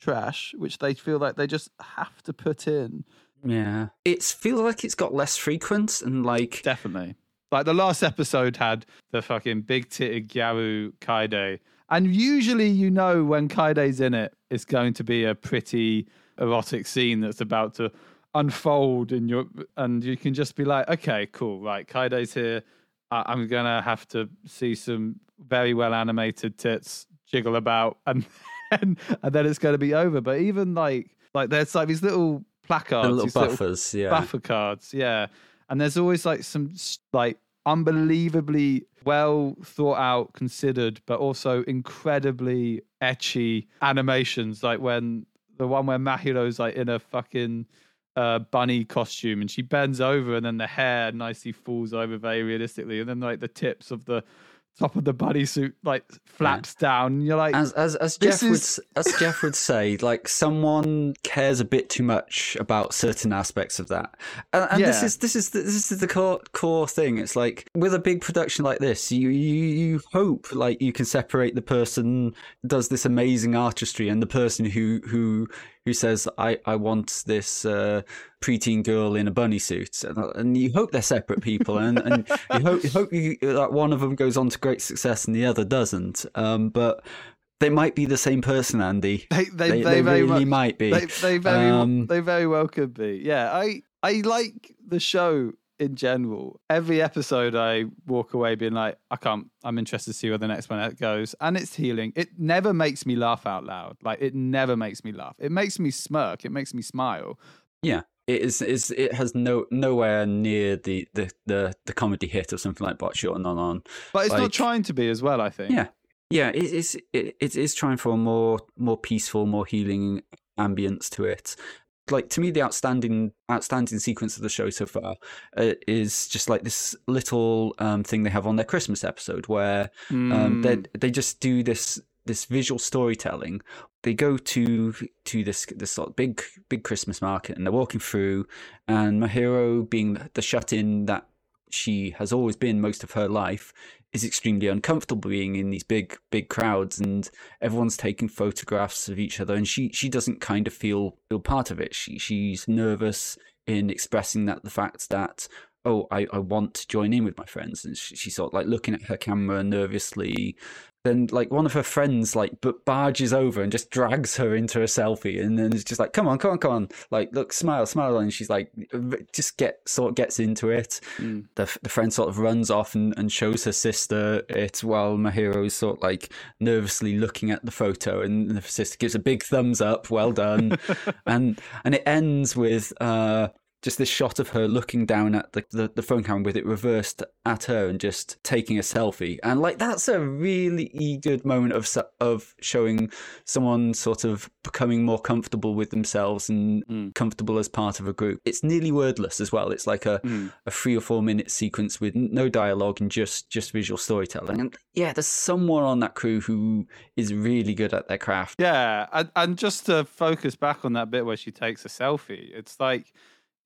trash, which they feel like they just have to put in. Yeah, it feels like it's got less frequent and like definitely. Like the last episode had the fucking big titted Gyaru Kaede, and usually you know when Kaide's in it, it's going to be a pretty erotic scene that's about to unfold and you can just be like, okay, cool, right, Kaide's here, I'm gonna have to see some very well animated tits jiggle about and then it's gonna be over. But even like there's like these little placards, buffer cards, yeah, and there's always like some like unbelievably well thought out, considered, but also incredibly ecchi animations, like when the one where Mahiro's like in a fucking bunny costume and she bends over and then the hair nicely falls over very realistically. And then like the tips of the top of the bunny suit like flaps down. And you're like, Jeff would say, like, someone cares a bit too much about certain aspects of that. And this is the core thing. It's like with a big production like this, you hope like you can separate the person who does this amazing artistry and the person who says, I want this preteen girl in a bunny suit, and you hope they're separate people, and you hope that one of them goes on to great success and the other doesn't. But they might be the same person, Andy. They very really much, might be. They very well could be. Yeah, I like the show in general. Every episode, I walk away being like, I'm interested to see where the next one goes. And it's healing. It never makes me laugh out loud. Like, it never makes me laugh. It makes me smirk. It makes me smile. Yeah. It has nowhere near the comedy hit of something like Botch or Non-On. But it's like, not trying to be as well, I think. Yeah. Yeah. It is trying for a more peaceful, more healing ambience to it. Like, to me, the outstanding sequence of the show so far is just like this little thing they have on their Christmas episode where they just do this visual storytelling. They go to this sort of big Christmas market, and they're walking through, and Mahiro, being the shut-in that she has always been most of her life, is extremely uncomfortable being in these big crowds, and everyone's taking photographs of each other, and she doesn't kind of feel part of it. She's nervous in expressing that the fact that, oh, I want to join in with my friends, and she's sort of like looking at her camera nervously. Then like one of her friends like barges over and just drags her into a selfie, and then it's just like, come on, like, look, smile, and she's like, just gets into it. The friend sort of runs off and shows her sister it, while Mahiro's sort of like nervously looking at the photo, and the sister gives a big thumbs up, well done. and it ends with just this shot of her looking down at the phone camera with it reversed at her and just taking a selfie. And like, that's a really good moment of showing someone sort of becoming more comfortable with themselves and comfortable as part of a group. It's nearly wordless as well. It's like a 3 or 4 minute sequence with no dialogue and just visual storytelling. And yeah, there's someone on that crew who is really good at their craft. Yeah. And just to focus back on that bit where she takes a selfie, it's like,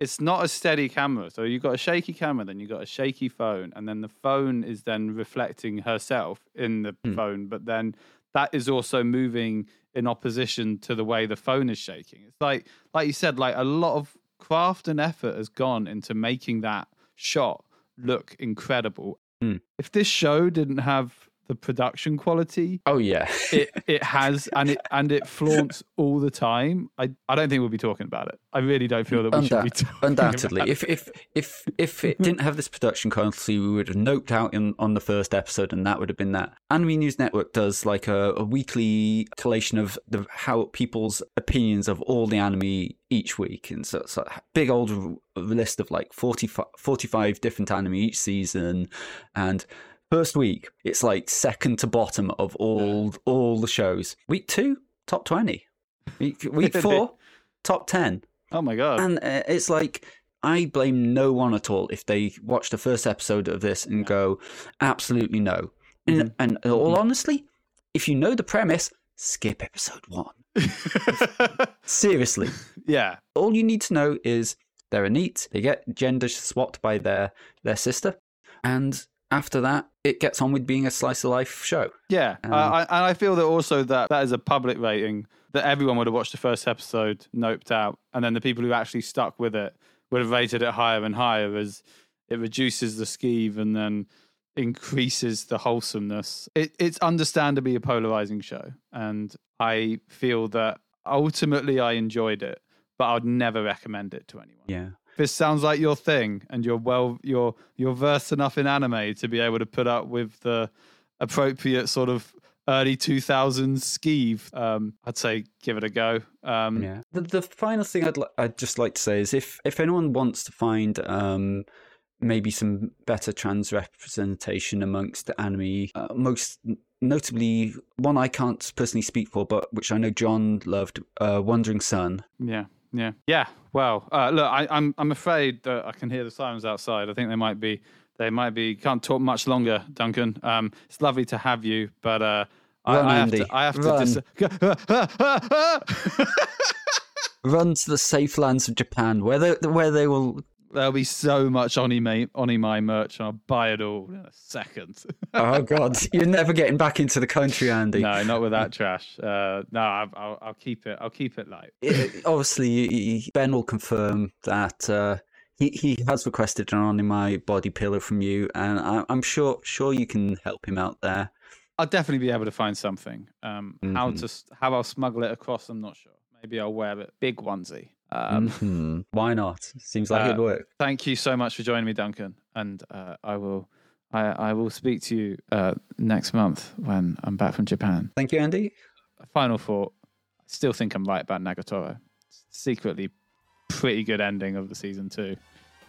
it's not a steady camera. So you've got a shaky camera, then you've got a shaky phone, and then the phone is then reflecting herself in the phone, but then that is also moving in opposition to the way the phone is shaking. It's like you said, like a lot of craft and effort has gone into making that shot look incredible. If this show didn't have the production quality, oh yeah, it has, and it flaunts all the time, I don't think we'll be talking about it. I really don't feel that we should be talking undoubtedly about it. If it didn't have this production quality, we would have noped out on the first episode, and that would have been that. Anime News Network does like a weekly collation of how people's opinions of all the anime each week, and so it's a big old list of like 45 different anime each season, and first week, it's like second to bottom of all the shows. Week 2, top 20. Week 4, top 10. Oh my God. And it's like, I blame no one at all if they watch the first episode of this and go, absolutely no. And all honestly, if you know the premise, skip episode 1. Seriously. Yeah. All you need to know is they're a neat, they get gender swapped by their sister, and after that, it gets on with being a slice of life show. Yeah, I feel that also that is a public rating, that everyone would have watched the first episode, noped out, and then the people who actually stuck with it would have rated it higher and higher as it reduces the skeeve and then increases the wholesomeness. It's understandably a polarizing show, and I feel that ultimately I enjoyed it, but I would never recommend it to anyone. Yeah. If this sounds like your thing, and you're versed enough in anime to be able to put up with the appropriate sort of early 2000s skeeve, I'd say give it a go. Yeah. The final thing I'd just like to say is if anyone wants to find maybe some better trans representation amongst the anime, most notably one I can't personally speak for, but which I know John loved, Wandering Sun. Yeah. Yeah. Well, look, I'm afraid that I can hear the sirens outside. I think they might be. Can't talk much longer, Duncan. It's lovely to have you, but run, I have to run to the safe lands of Japan, where they will. There'll be so much Onimai merch, and I'll buy it all in a second. Oh, God. You're never getting back into the country, Andy. No, not with that trash. I'll keep it. I'll keep it light. Obviously, Ben will confirm that he has requested an Onimai body pillow from you, and I'm sure you can help him out there. I'll definitely be able to find something. How I'll smuggle it across, I'm not sure. Maybe I'll wear a big onesie. Why not? Seems like good work. Thank you so much for joining me, Duncan, and I will speak to you next month when I'm back from Japan. Thank you, Andy. Final thought: I still think I'm right about Nagatoro. Secretly, pretty good ending of the season 2.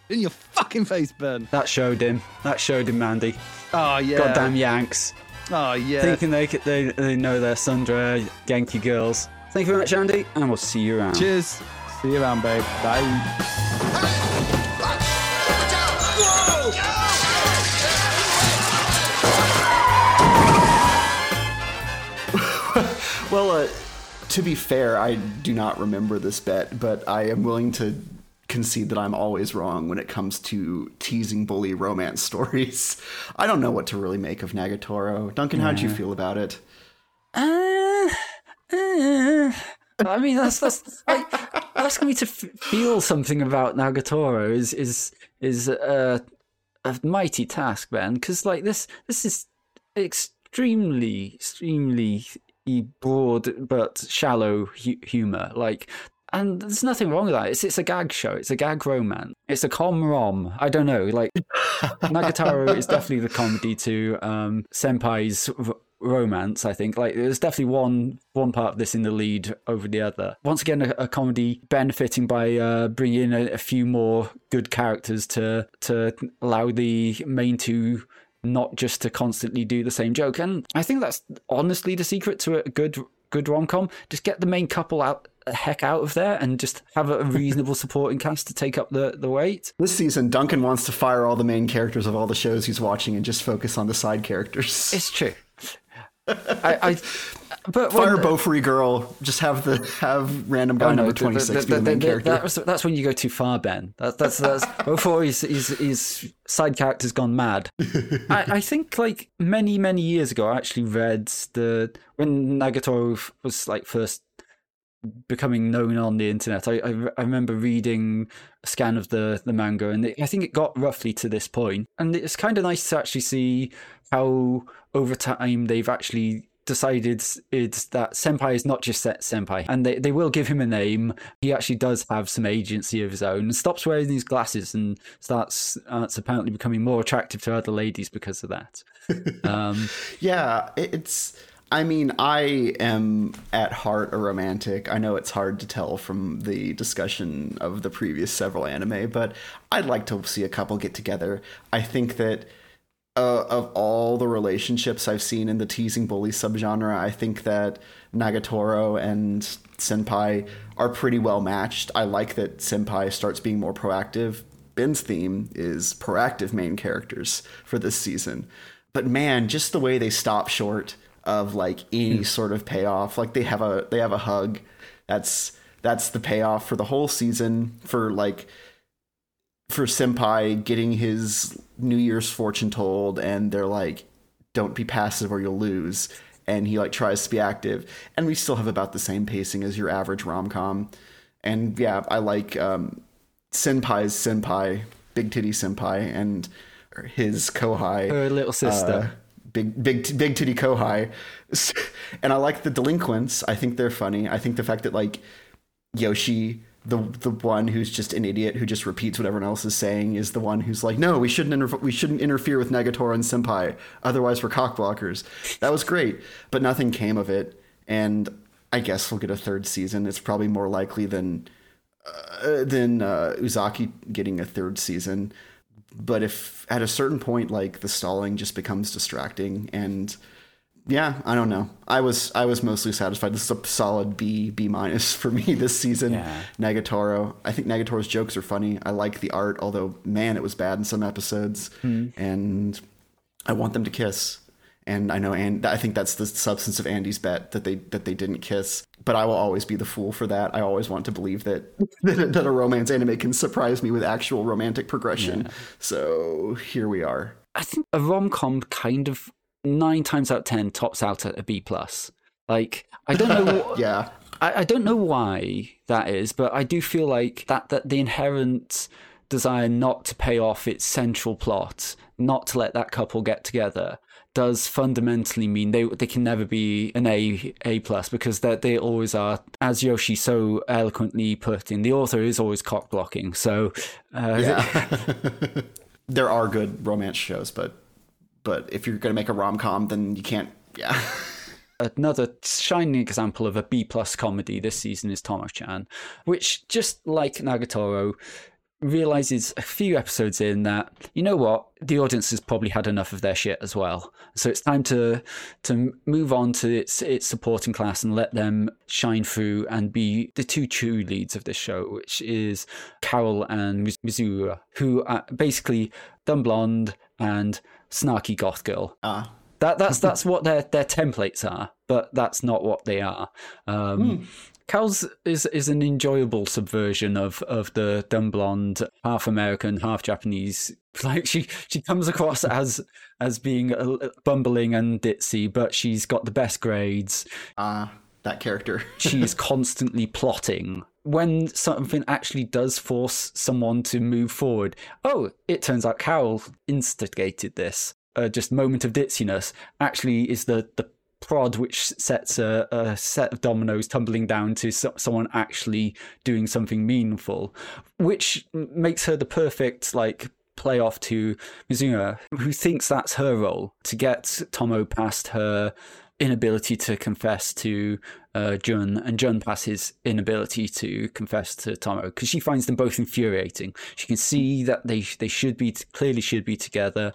In your fucking face, Ben. That showed him, Andy. Oh yeah. Goddamn Yanks. Oh yeah. Thinking they know their Sundra Genki girls. Thank you very much, Andy, and we'll see you around. Cheers. See you around, babe. Bye. Well, to be fair, I do not remember this bet, but I am willing to concede that I'm always wrong when it comes to teasing bully romance stories. I don't know what to really make of Nagatoro. Duncan, how'd you feel about it? I mean, that's like, asking me to feel something about Nagatoro is a mighty task, man. Because like this is extremely broad but shallow humor. Like, and there's nothing wrong with that. It's a gag show. It's a gag romance. It's a com-rom. I don't know. Like, Nagatoro is definitely the comedy to Senpai's romance, I think. Like, there's definitely one part of this in the lead over the other. Once again, a comedy benefiting by bringing in a few more good characters to allow the main two not just to constantly do the same joke. And I think that's honestly the secret to a good rom-com. Just get the main couple out the heck out of there and just have a reasonable supporting cast to take up the weight. This season, Duncan wants to fire all the main characters of all the shows he's watching and just focus on the side characters. It's true. But fire Beaufrey Girl. Just have random guy number 26 be the main character. That's when you go too far, Ben. That's before his side character's gone mad. I think like many years ago, I actually read when Nagatoro was like first becoming known on the internet. I remember reading a scan of the manga, and I think it got roughly to this point. And it's kind of nice to actually see how over time they've actually decided it's that Senpai is not just set Senpai, and they will give him a name. He actually does have some agency of his own and stops wearing these glasses and starts apparently becoming more attractive to other ladies because of that. Yeah, it's... I mean, I am at heart a romantic. I know it's hard to tell from the discussion of the previous several anime, but I'd like to see a couple get together. I think that of all the relationships I've seen in the teasing bully subgenre, I think that Nagatoro and Senpai are pretty well matched. I like that Senpai starts being more proactive. Ben's theme is proactive main characters for this season. But man, just the way they stop short of like any sort of payoff, like they have a hug, that's the payoff for the whole season, for Senpai getting his New Year's fortune told, and they're like, don't be passive or you'll lose, and he like tries to be active, and we still have about the same pacing as your average rom-com. And yeah, I like Senpai's Senpai, Big Titty Senpai, and his Kohai, her little sister, Big Titty Kohai. And I like the delinquents. I think they're funny. I think the fact that like Yoshi, the one who's just an idiot who just repeats what everyone else is saying, is the one who's like, no, we shouldn't interfere with Nagatoro and Senpai, otherwise we're cockblockers. That was great, but nothing came of it. And I guess we'll get a third season. It's probably more likely than Uzaki getting a third season. But if at a certain point, like, the stalling just becomes distracting, and yeah, I don't know. I was mostly satisfied. This is a solid B- for me this season. Yeah. Nagatoro. I think Nagatoro's jokes are funny. I like the art, although man, it was bad in some episodes. And I want them to kiss. And I know, and I think that's the substance of Andy's bet, that they didn't kiss. But I will always be the fool for that. I always want to believe that a romance anime can surprise me with actual romantic progression. Yeah. So here we are. I think a rom-com kind of 9 times out of 10 tops out at a B+. Like, I don't know. Yeah. I don't know why that is, but I do feel like that the inherent desire not to pay off its central plot, not to let that couple get together, does fundamentally mean they can never be an A+, because they always are. As Yoshi so eloquently put in, the author is always cock blocking. So yeah. There are good romance shows, but if you're going to make a rom-com, then you can't. Yeah. Another shining example of a B+ comedy this season is Tomo-chan, which, just like Nagatoro, realizes a few episodes in that, you know what, the audience has probably had enough of their shit as well, so it's time to move on to its supporting class and let them shine through and be the two true leads of this show, which is Carol and Mizuna, who are basically dumb blonde and snarky goth girl. That's what their templates are, but that's not what they are. Carol's is an enjoyable subversion of the dumb blonde, half American, half Japanese. Like, she comes across as being bumbling and ditzy, but she's got the best grades. That character. She's constantly plotting. When something actually does force someone to move forward, oh, it turns out Carol instigated this. Just moment of ditziness actually is the prod which sets a set of dominoes tumbling down to someone actually doing something meaningful, which makes her the perfect, like, play off to Mizuna, who thinks that's her role, to get Tomo past her inability to confess to Jun, and Jun past his inability to confess to Tomo, because she finds them both infuriating. She can see that they should be, clearly should be together,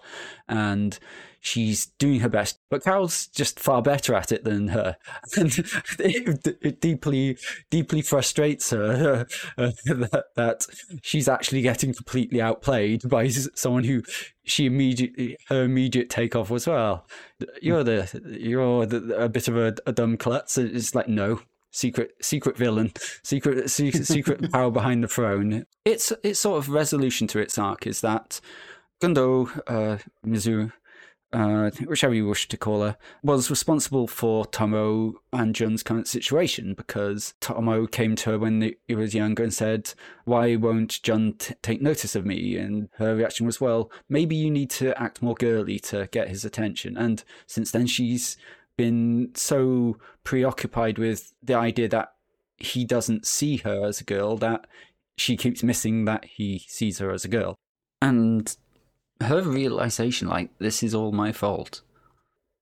and she's doing her best, but Carol's just far better at it than her, and it deeply frustrates her that she's actually getting completely outplayed by someone who her immediate takeoff was, well, you're a bit of a dumb klutz. It's like, no, secret villain, secret power behind the throne. It's sort of resolution to its arc is that Gundo Mizu, whichever you wish to call her, was responsible for Tomo and Jun's current situation, because Tomo came to her when he was younger and said, why won't Jun take notice of me? And her reaction was, well, maybe you need to act more girly to get his attention. And since then, she's been so preoccupied with the idea that he doesn't see her as a girl that she keeps missing that he sees her as a girl. And her realization, like, this is all my fault.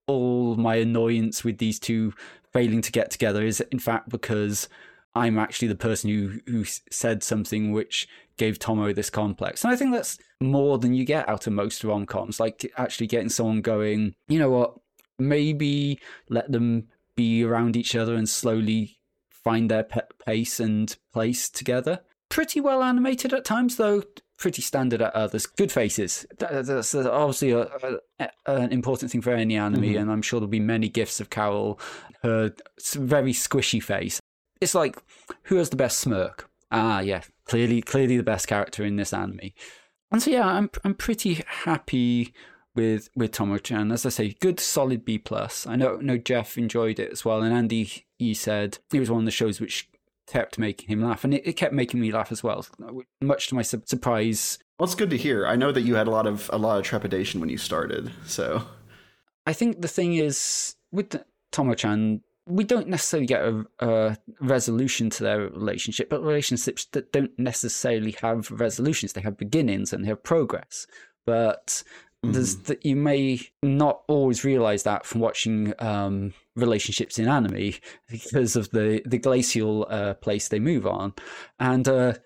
All my annoyance with these two failing to get together is, in fact, because I'm actually the person who said something which gave Tomo this complex. And I think that's more than you get out of most rom-coms, like actually getting someone going, you know what, maybe let them be around each other and slowly find their pace and place together. Pretty well animated at times, though. Pretty standard at others. Good faces. That's obviously an important thing for any anime, mm-hmm. and I'm sure there'll be many gifs of Carol. Her very squishy face. It's like, who has the best smirk? Ah, yeah, clearly the best character in this anime. And so yeah, I'm pretty happy with Tomo-chan. As I say, good solid B+. I know Jeff enjoyed it as well, and Andy, he said it was one of the shows which kept making him laugh, and it kept making me laugh as well, much to my surprise. Well, it's good to hear. I know that you had a lot of trepidation when you started, so I think the thing is with Tomo-chan, we don't necessarily get a resolution to their relationship, but relationships that don't necessarily have resolutions, they have beginnings and they have progress, but that you may not always realize that from watching relationships in anime, because of the glacial place they move on. And there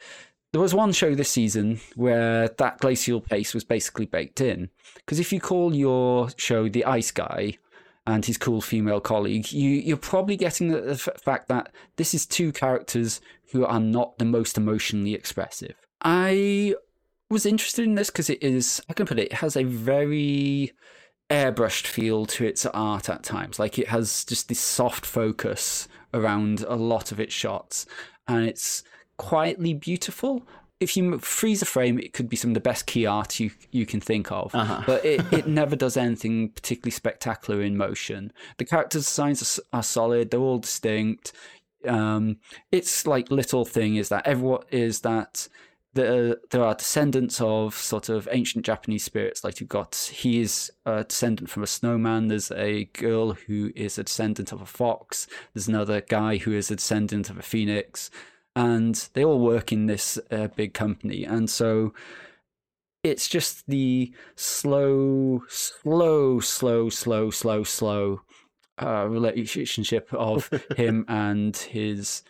was one show this season where that glacial pace was basically baked in, because if you call your show The Ice Guy and his cool female colleague, you're probably getting the fact that this is two characters who are not the most emotionally expressive. I was interested in this because it is, I can put it has a very airbrushed feel to its art at times. Like, it has just this soft focus around a lot of its shots, and it's quietly beautiful. If you freeze a frame, it could be some of the best key art you can think of, but it never does anything particularly spectacular in motion. The character designs are solid, they're all distinct. It's like little thing is that everyone is that there are descendants of sort of ancient Japanese spirits. Like, he is a descendant from a snowman. There's a girl who is a descendant of a fox. There's another guy who is a descendant of a phoenix. And they all work in this big company. And so it's just the slow relationship of him and his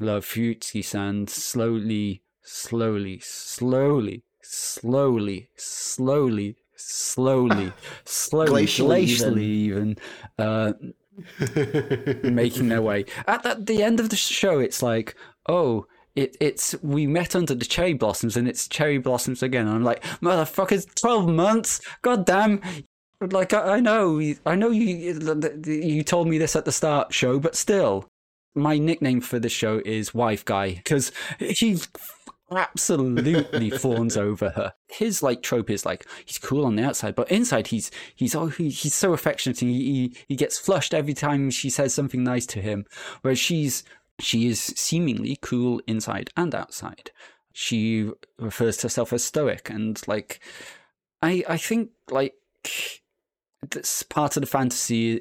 love, Fuyutsuki-san, slowly, glacially even making their way. At the end of the show, it's like, oh, it's we met under the cherry blossoms, and it's cherry blossoms again. And I'm like, motherfuckers, 12 months, goddamn. Like, I know you told me this at the start show, but still, my nickname for this show is Wife Guy, because he absolutely fawns over her. His like trope is like, he's cool on the outside, but inside he's so affectionate, and he gets flushed every time she says something nice to him, whereas she is seemingly cool inside and outside. She refers to herself as stoic, and like I think like that's part of the fantasy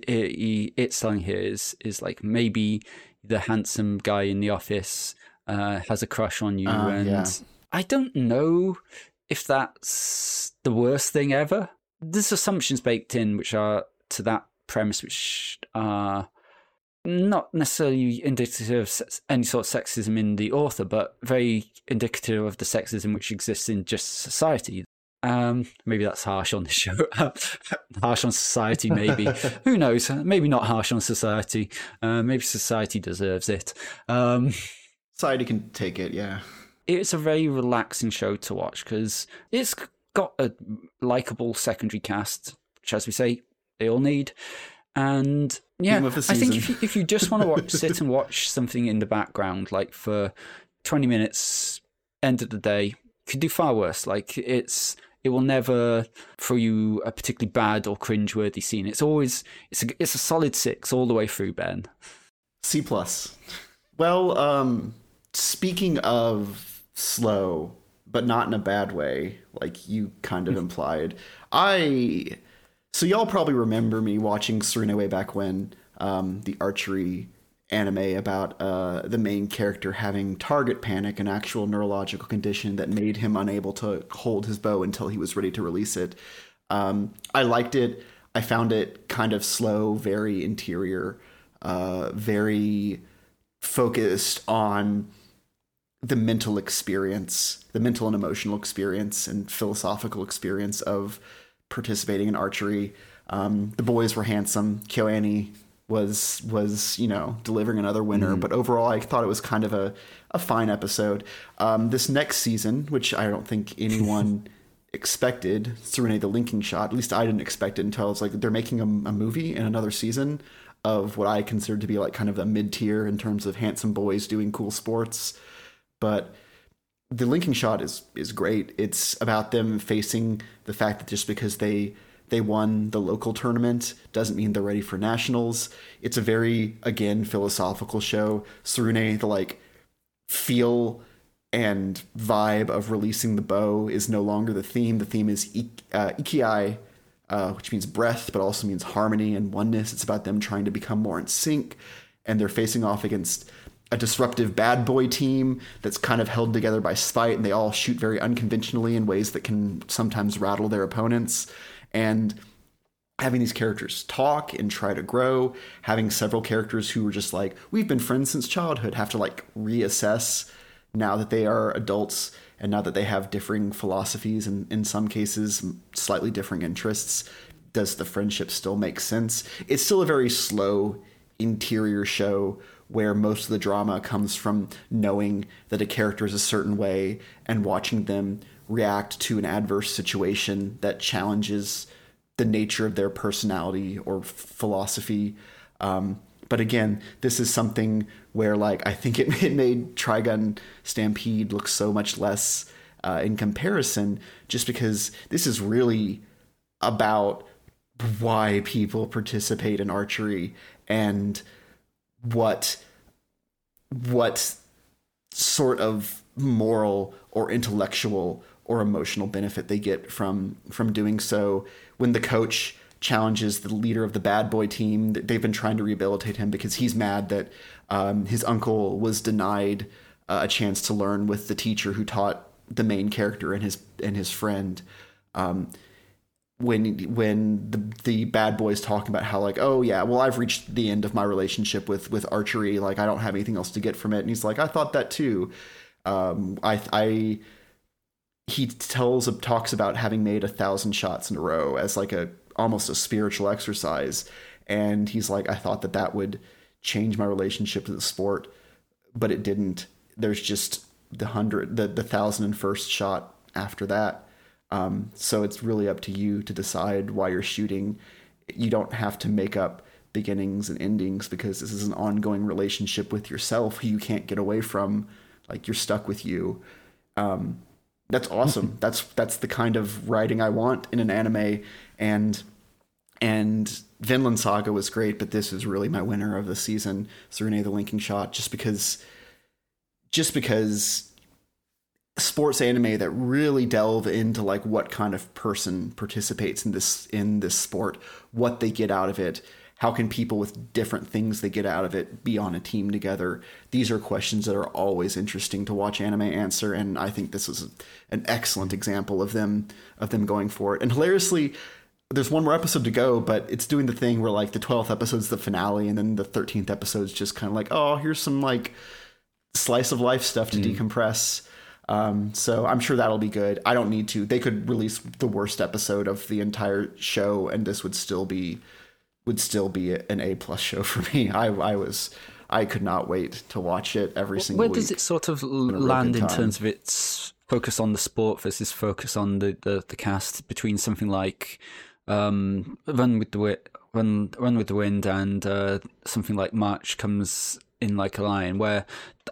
it's selling here is like, maybe the handsome guy in the office has a crush on you, and yeah. I don't know if that's the worst thing ever. There's assumptions baked in which are to that premise, which are not necessarily indicative of any sort of sexism in the author, but very indicative of the sexism which exists in just society. Maybe that's harsh on the show. Harsh on society, maybe. Who knows? Maybe not harsh on society. Maybe society deserves it. Society can take it, yeah. It's a very relaxing show to watch because it's got a likable secondary cast, which, as we say, they all need. And yeah, I think if you just want to watch, sit and watch something in the background, like for 20 minutes, end of the day, you could do far worse. Like it will never throw you a particularly bad or cringeworthy scene. It's a solid 6 all the way through, Ben. C+. Well, speaking of slow, but not in a bad way, like you kind of implied, so y'all probably remember me watching Tsurune way back when, the archery anime about the main character having target panic, an actual neurological condition that made him unable to hold his bow until he was ready to release it. I liked it. I found it kind of slow, very interior, very focused on the mental experience, the mental and emotional experience and philosophical experience of participating in archery. The boys were handsome. KyoAni was delivering another winner. Mm-hmm. But overall, I thought it was kind of a fine episode. This next season, which I don't think anyone expected, Tsurune the Linking Shot, at least I didn't expect it until I was like, they're making a movie in another season of what I consider to be like kind of a mid-tier in terms of handsome boys doing cool sports. But the Linking Shot is great. It's about them facing the fact that just because they won the local tournament doesn't mean they're ready for nationals. It's a very, again, philosophical show. Tsurune, the like feel and vibe of releasing the bow is no longer the theme. The theme is Ikigai, which means breath, but also means harmony and oneness. It's about them trying to become more in sync, and they're facing off against a disruptive bad boy team that's kind of held together by spite, and they all shoot very unconventionally in ways that can sometimes rattle their opponents. And having these characters talk and try to grow, having several characters who were just like, we've been friends since childhood, have to like reassess now that they are adults and now that they have differing philosophies and in some cases slightly differing interests. Does the friendship still make sense? It's still a very slow interior show where most of the drama comes from knowing that a character is a certain way and watching them react to an adverse situation that challenges the nature of their personality or philosophy. But again, this is something where like I think it made Trigun Stampede look so much less in comparison, just because this is really about why people participate in archery and what sort of moral or intellectual or emotional benefit they get from doing so. When the coach challenges the leader of the bad boy team, they've been trying to rehabilitate him because he's mad that his uncle was denied a chance to learn with the teacher who taught the main character and his friend. When the bad boys talk about how like, oh yeah, well, I've reached the end of my relationship with archery. Like, I don't have anything else to get from it. And he's like, I thought that too. He talks about having made 1,000 shots in a row as like almost a spiritual exercise. And he's like, I thought that would change my relationship to the sport, but it didn't. There's just the 1,001st shot after that. So it's really up to you to decide why you're shooting. You don't have to make up beginnings and endings because this is an ongoing relationship with yourself who you can't get away from. Like, you're stuck with you. That's awesome. That's the kind of writing I want in an anime. And Vinland Saga was great, but this is really my winner of the season, Tsurune the Linking Shot, just because sports anime that really delve into like what kind of person participates in this sport, what they get out of it, How can people with different things they get out of it be on a team together? These are questions that are always interesting to watch anime answer, and I think this is an excellent example of them going for it. And hilariously, there's one more episode to go, but it's doing the thing where like the 12th episode's the finale, and then the 13th episode's just kind of like, oh, here's some like slice of life stuff to decompress. So I'm sure that'll be good. I don't need to. They could release the worst episode of the entire show, and this would still be an A+ show for me. I could not wait to watch it every single week. Where does it sort of land in terms of its focus on the sport versus focus on the cast, between something like Run with the Wind and something like March Comes in Like a Lion, where,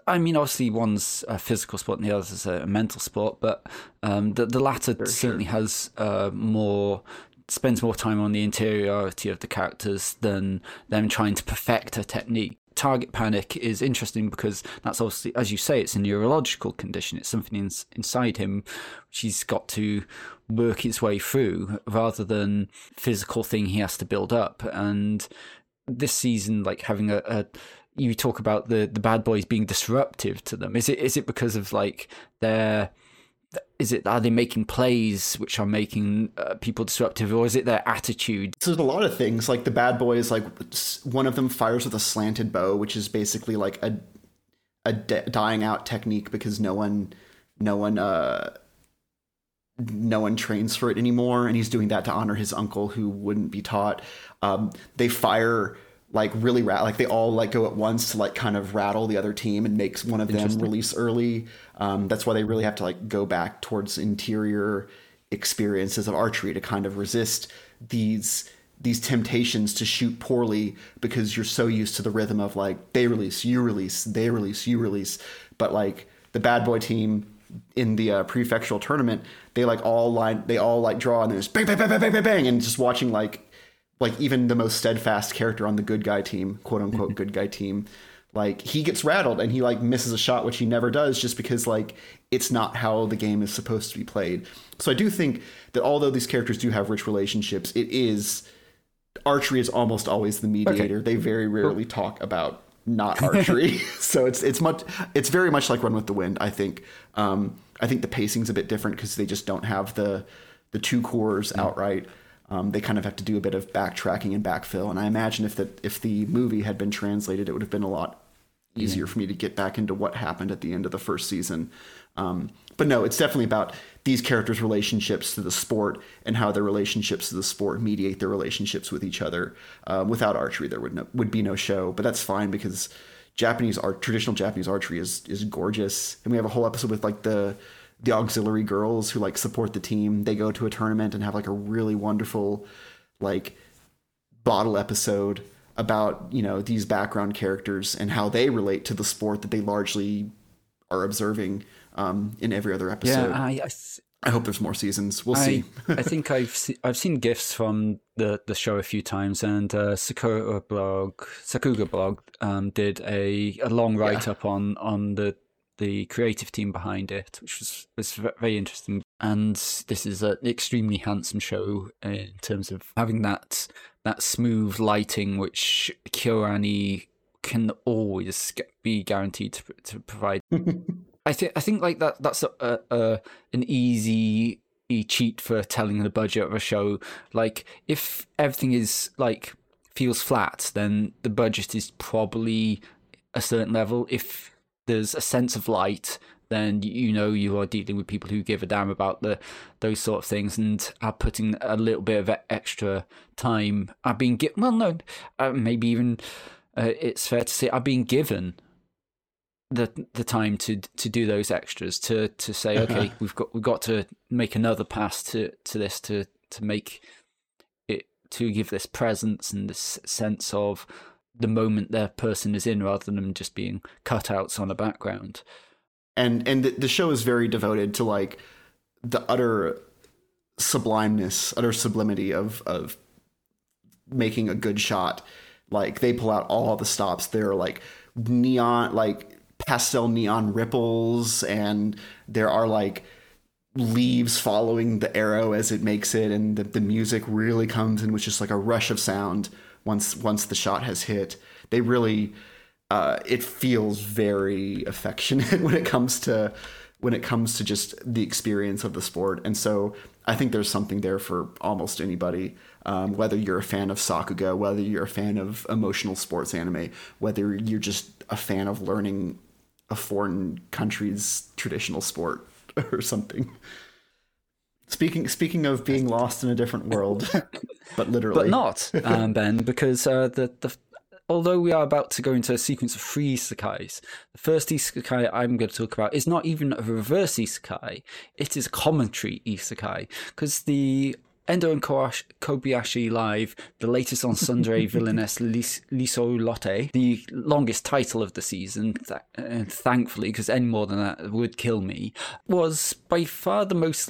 I mean, obviously one's a physical sport and the other is a mental sport, but the latter certainly has spends more time on the interiority of the characters than them trying to perfect a technique. Target panic is interesting because that's obviously, as you say, it's a neurological condition. It's something inside him which he's got to work his way through, rather than physical thing he has to build up. And this season, like having you talk about the bad boys being disruptive to them. Is it because of like their... are they making plays which are making people disruptive, or is it their attitude? So there's a lot of things. Like the bad boys, like one of them fires with a slanted bow, which is basically like a dying out technique because no one trains for it anymore, and he's doing that to honor his uncle who wouldn't be taught. They fire like really like they all like go at once to like kind of rattle the other team and makes one of them release early. That's why they really have to like go back towards interior experiences of archery to kind of resist these temptations to shoot poorly, because you're so used to the rhythm of like they release, you release, they release, you release. But like the bad boy team in the prefectural tournament, they like all line, they all like draw, and there's bang, bang, bang, bang, bang, bang, bang, and just watching like even the most steadfast character on the good guy team, quote unquote good guy team, like he gets rattled and he like misses a shot, which he never does, just because like it's not how the game is supposed to be played. So I do think that although these characters do have rich relationships, archery is almost always the mediator. Okay. They very rarely talk about not archery. So it's very much like Run with the Wind. I think the pacing's a bit different because they just don't have the two cores outright. They kind of have to do a bit of backtracking and backfill. And I imagine if the movie had been translated, it would have been a lot easier for me to get back into what happened at the end of the first season. But no, it's definitely about these characters' relationships to the sport and how their relationships to the sport mediate their relationships with each other. Without archery, there would be no show, but that's fine because traditional Japanese archery is gorgeous. And we have a whole episode with like the auxiliary girls who like support the team. They go to a tournament and have like a really wonderful like bottle episode about, you know, these background characters and how they relate to the sport that they largely are observing in every other episode. Yeah, I hope there's more seasons. We'll see. I think I've seen GIFs from the show a few times, and Sakuga blog did a long write-up on the creative team behind it, which was very interesting. And this is an extremely handsome show in terms of having that smooth lighting, which KyoAni can always be guaranteed to provide. I think like that's an easy cheat for telling the budget of a show. Like if everything is like feels flat, then the budget is probably a certain level. If there's a sense of light, then you know you are dealing with people who give a damn about those sort of things and are putting a little bit of extra time. It's fair to say I've been given the time to do those extras, to say okay, we've got to make another pass to this to make it, to give this presence and this sense of the moment their person is in, rather than just being cutouts on a background. And the show is very devoted to like the utter sublimity of making a good shot. Like they pull out all the stops. They're like neon, like pastel neon ripples, and there are like leaves following the arrow as it makes it, and the music really comes in with just like a rush of sound once the shot has hit. They really, it feels very affectionate when it comes to just the experience of the sport. And so I think there's something there for almost anybody, whether you're a fan of Sakuga, whether you're a fan of emotional sports anime, whether you're just a fan of learning a foreign country's traditional sport or something. Speaking of being lost in a different world, but literally. But not, Ben, because although we are about to go into a sequence of three isekais, the first isekai I'm going to talk about is not even a reverse isekai. It is a commentary isekai, because the Endo and Kobayashi Live, the latest on Sundere Villainess Lisolotte, the longest title of the season, thankfully, because any more than that would kill me, was by far the most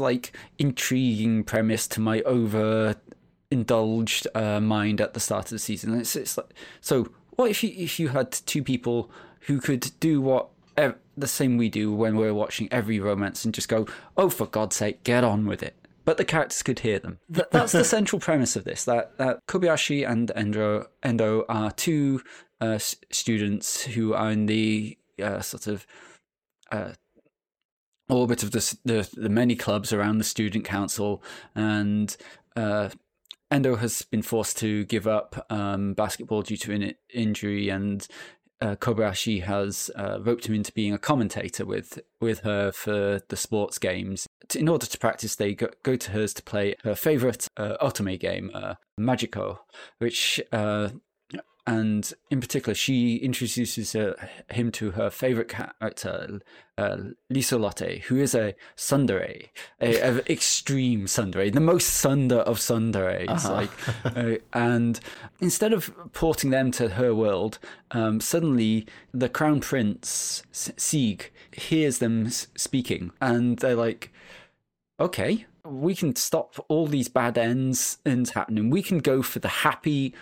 intriguing premise to my overindulged mind at the start of the season. And it's like, so what if you had two people who could do what the same we do when we're watching every romance and just go, oh, for God's sake, get on with it. But the characters could hear them. That's the central premise of this, that Kobayashi and Endo are two students who are in the orbit of the many clubs around the student council, and Endo has been forced to give up basketball due to an injury, and Kobayashi has roped him into being a commentator with her for the sports games. In order to practice, they go to hers to play her favorite otome game, Magico, which, and in particular, she introduces him to her favorite character, Lisolotte, who is a tsundere, an extreme tsundere, the most tsundere of tsunderes. And instead of porting them to her world, suddenly the crown prince, Sieg, hears them speaking, and they're like, okay, we can stop all these bad ends happening. We can go for the happy,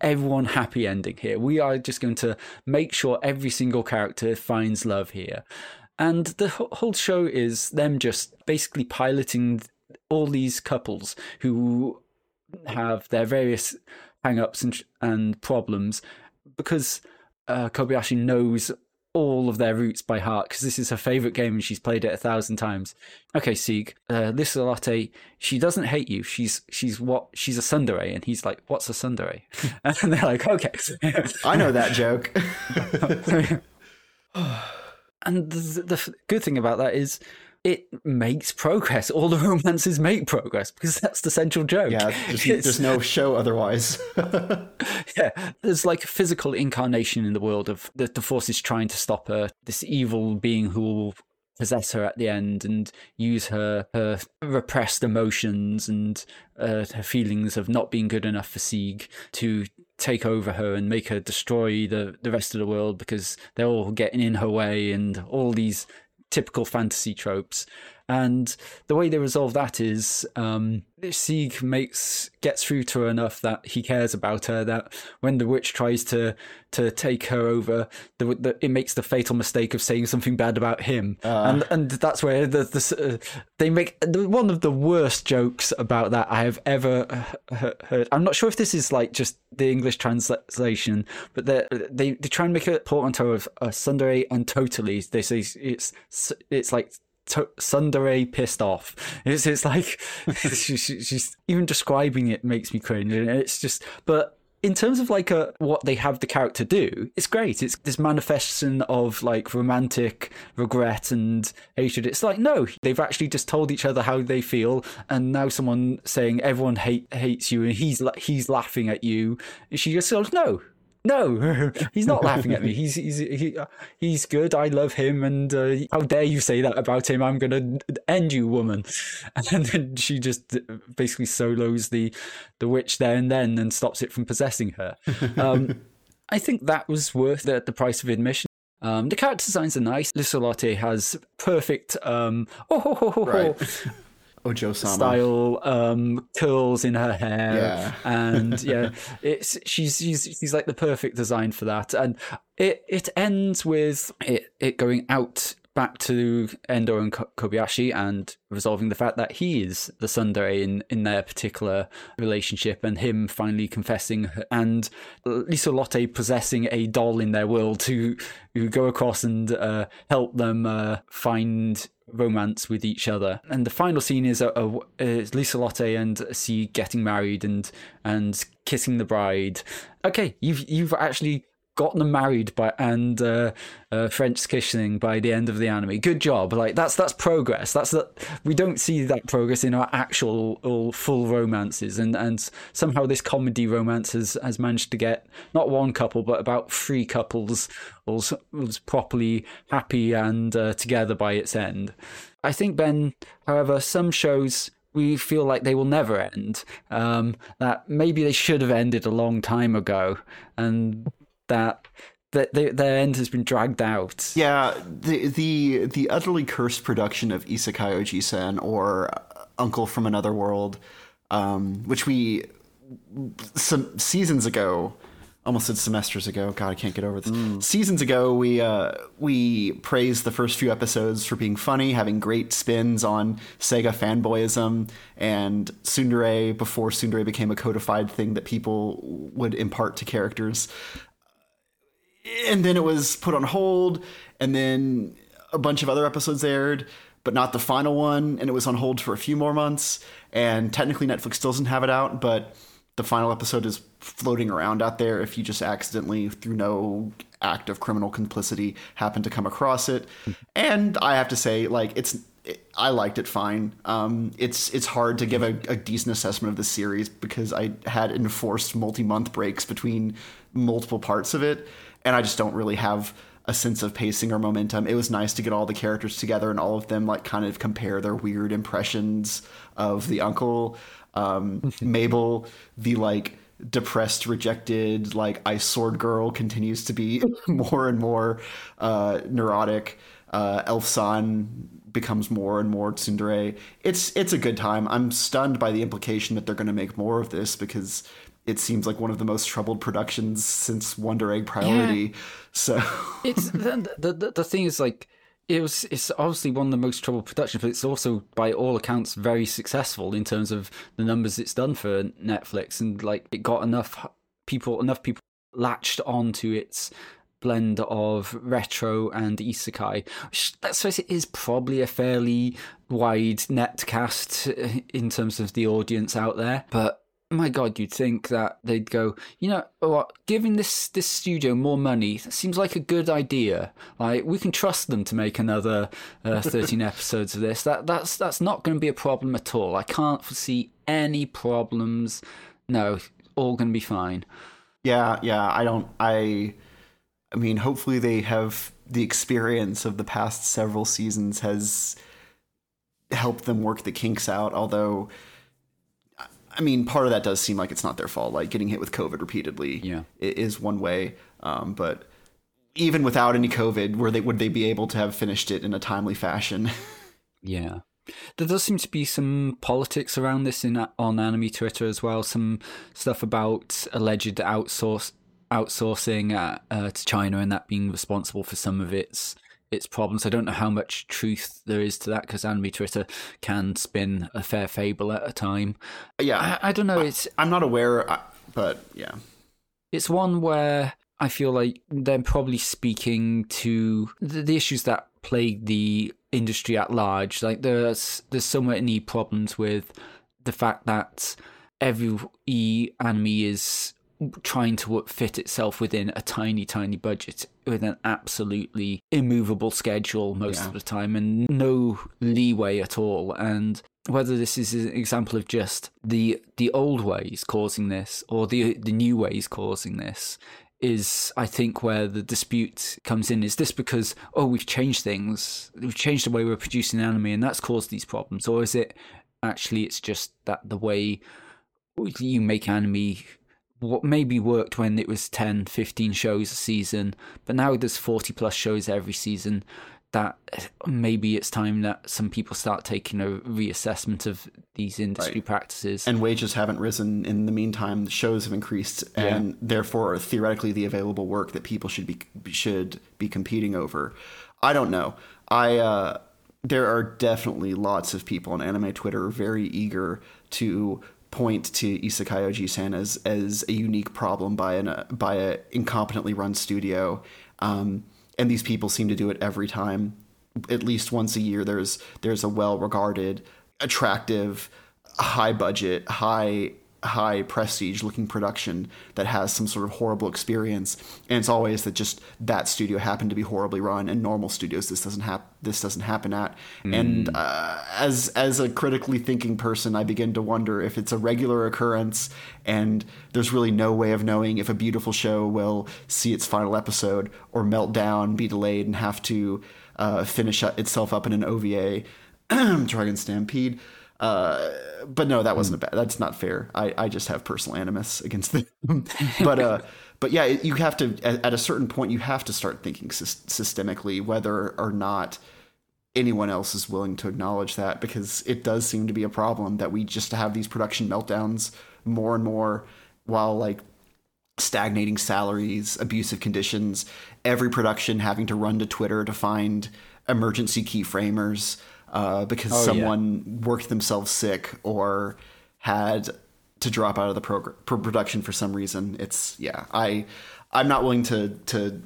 everyone happy ending here. We are just going to make sure every single character finds love here. And the whole show is them just basically piloting all these couples who have their various hang-ups and problems, because Kobayashi knows all of their roots by heart, because this is her favourite game and she's played it 1,000 times. Okay, Sieg, Lisolotte, she doesn't hate you. She's a tsundere. And he's like, what's a tsundere? And they're like, okay. I know that joke. And the good thing about that is it makes progress. All the romances make progress, because that's the central joke. Yeah, there's no show otherwise. Yeah, there's a physical incarnation in the world of the forces trying to stop her, this evil being who will possess her at the end and use her repressed emotions and her feelings of not being good enough for Sieg to take over her and make her destroy the rest of the world, because they're all getting in her way and all these typical fantasy tropes. And the way they resolve that is Sieg gets through to her enough that he cares about her, that when the witch tries to take her over, it makes the fatal mistake of saying something bad about him. And that's where they make one of the worst jokes about that I have ever heard. I'm not sure if this is just the English translation, but they try and make a portmanteau of tsundere and totally. They say it's like tsundere pissed off. It's like she's even describing it makes me cringe. And it's just, but in terms of what they have the character do, it's great. It's this manifestation of romantic regret and hatred. It's no, they've actually just told each other how they feel, and now someone saying everyone hates you and he's laughing at you, and she just goes, no, he's not laughing at me. He's good. I love him. And how dare you say that about him? I'm going to end you, woman. And then she just basically solos the witch there and then and stops it from possessing her. I think that was worth the price of admission. The character designs are nice. Lisolotte has perfect Ojo-sama style curls in her hair, yeah. And yeah, it's she's the perfect design for that. And it ends with it going out back to Endo and Kobayashi and resolving the fact that he is the tsundere in their particular relationship, and him finally confessing, and Lisolotte possessing a doll in their world who go across and help them find romance with each other. And the final scene is Lisolotte and Sieg getting married and kissing the bride. Okay, you've actually gotten them married by and French kissing by the end of the anime. Good job. Like that's progress. We don't see that progress in our actual full romances, and somehow this comedy romance has managed to get not one couple but about three couples was properly happy and together by its end. I think, Ben, however, some shows we feel like they will never end. That maybe they should have ended a long time ago, and that their end has been dragged out. Yeah, the utterly cursed production of Isekai Oji-sen or Uncle from Another World, which we some seasons ago, almost said semesters ago. God, I can't get over this. Seasons ago, we praised the first few episodes for being funny, having great spins on Sega fanboyism and tsundere before tsundere became a codified thing that people would impart to characters. And then it was put on hold, and then a bunch of other episodes aired, but not the final one. And it was on hold for a few more months. And technically Netflix still doesn't have it out, but the final episode is floating around out there if you just accidentally, through no act of criminal complicity, happen to come across it. And I have to say, like, I liked it fine. It's hard to give a decent assessment of the series because I had enforced multi-month breaks between multiple parts of it. And I just don't really have a sense of pacing or momentum. It was nice to get all the characters together and all of them like kind of compare their weird impressions of the uncle. Mabel, the like depressed, rejected, like ice sword girl, continues to be more and more neurotic. Elf-san becomes more and more tsundere. It's a good time. I'm stunned by the implication that they're going to make more of this because it seems like one of the most troubled productions since Wonder Egg Priority. Yeah. So it's the thing is like it's obviously one of the most troubled productions, but it's also by all accounts very successful in terms of the numbers it's done for Netflix, and like it got enough people latched onto its blend of retro and isekai, which, let's face it, is probably a fairly wide net cast in terms of the audience out there, but my God, you'd think that they'd go, you know what, giving this studio more money seems like a good idea. Like, we can trust them to make another 13 episodes of this. That's not going to be a problem at all. I can't foresee any problems. No, all going to be fine. Yeah. I mean, hopefully they have the experience of the past several seasons has helped them work the kinks out, although I mean, part of that does seem like it's not their fault. Like getting hit with COVID repeatedly is one way. But even without any COVID, would they be able to have finished it in a timely fashion? Yeah. There does seem to be some politics around this on anime Twitter as well. Some stuff about alleged outsourcing to China and that being responsible for some of its problems. I don't know how much truth there is to that because anime Twitter can spin a fair fable at a time. Yeah, I don't know. I'm not aware, but yeah. It's one where I feel like they're probably speaking to the issues that plague the industry at large. Like there's so many problems with the fact that every anime is trying to fit itself within a tiny budget with an absolutely immovable schedule most of the time and no leeway at all. And whether this is an example of just the old ways causing this or the new ways causing this is, I think, where the dispute comes in. Is this because, oh, we've changed things, we've changed the way we're producing anime and that's caused these problems? Or is it actually it's just that the way you make anime, what maybe worked when it was 10-15 shows a season, but now there's 40 plus shows every season, that maybe it's time that some people start taking a reassessment of these industry practices. And wages haven't risen in the meantime. The shows have increased, and therefore theoretically the available work that people should be competing over. I don't know. There are definitely lots of people on anime Twitter very eager to point to Isekai Oji-san as a unique problem by an incompetently run studio. And these people seem to do it every time. At least once a year, there's a well-regarded, attractive, high-budget, high prestige-looking production that has some sort of horrible experience, and it's always that just that studio happened to be horribly run. And normal studios, this doesn't happen at. Mm. And as a critically thinking person, I begin to wonder if it's a regular occurrence, and there's really no way of knowing if a beautiful show will see its final episode or melt down, be delayed, and have to finish itself up in an OVA, Trigun Stampede. But no, that wasn't that's not fair. I just have personal animus against them. But yeah, you have to, at a certain point, you have to start thinking systemically, whether or not anyone else is willing to acknowledge that, because it does seem to be a problem that we just have these production meltdowns more and more, while like stagnating salaries, abusive conditions, every production having to run to Twitter to find emergency keyframers, because someone worked themselves sick or had to drop out of the production for some reason. It's I'm not willing to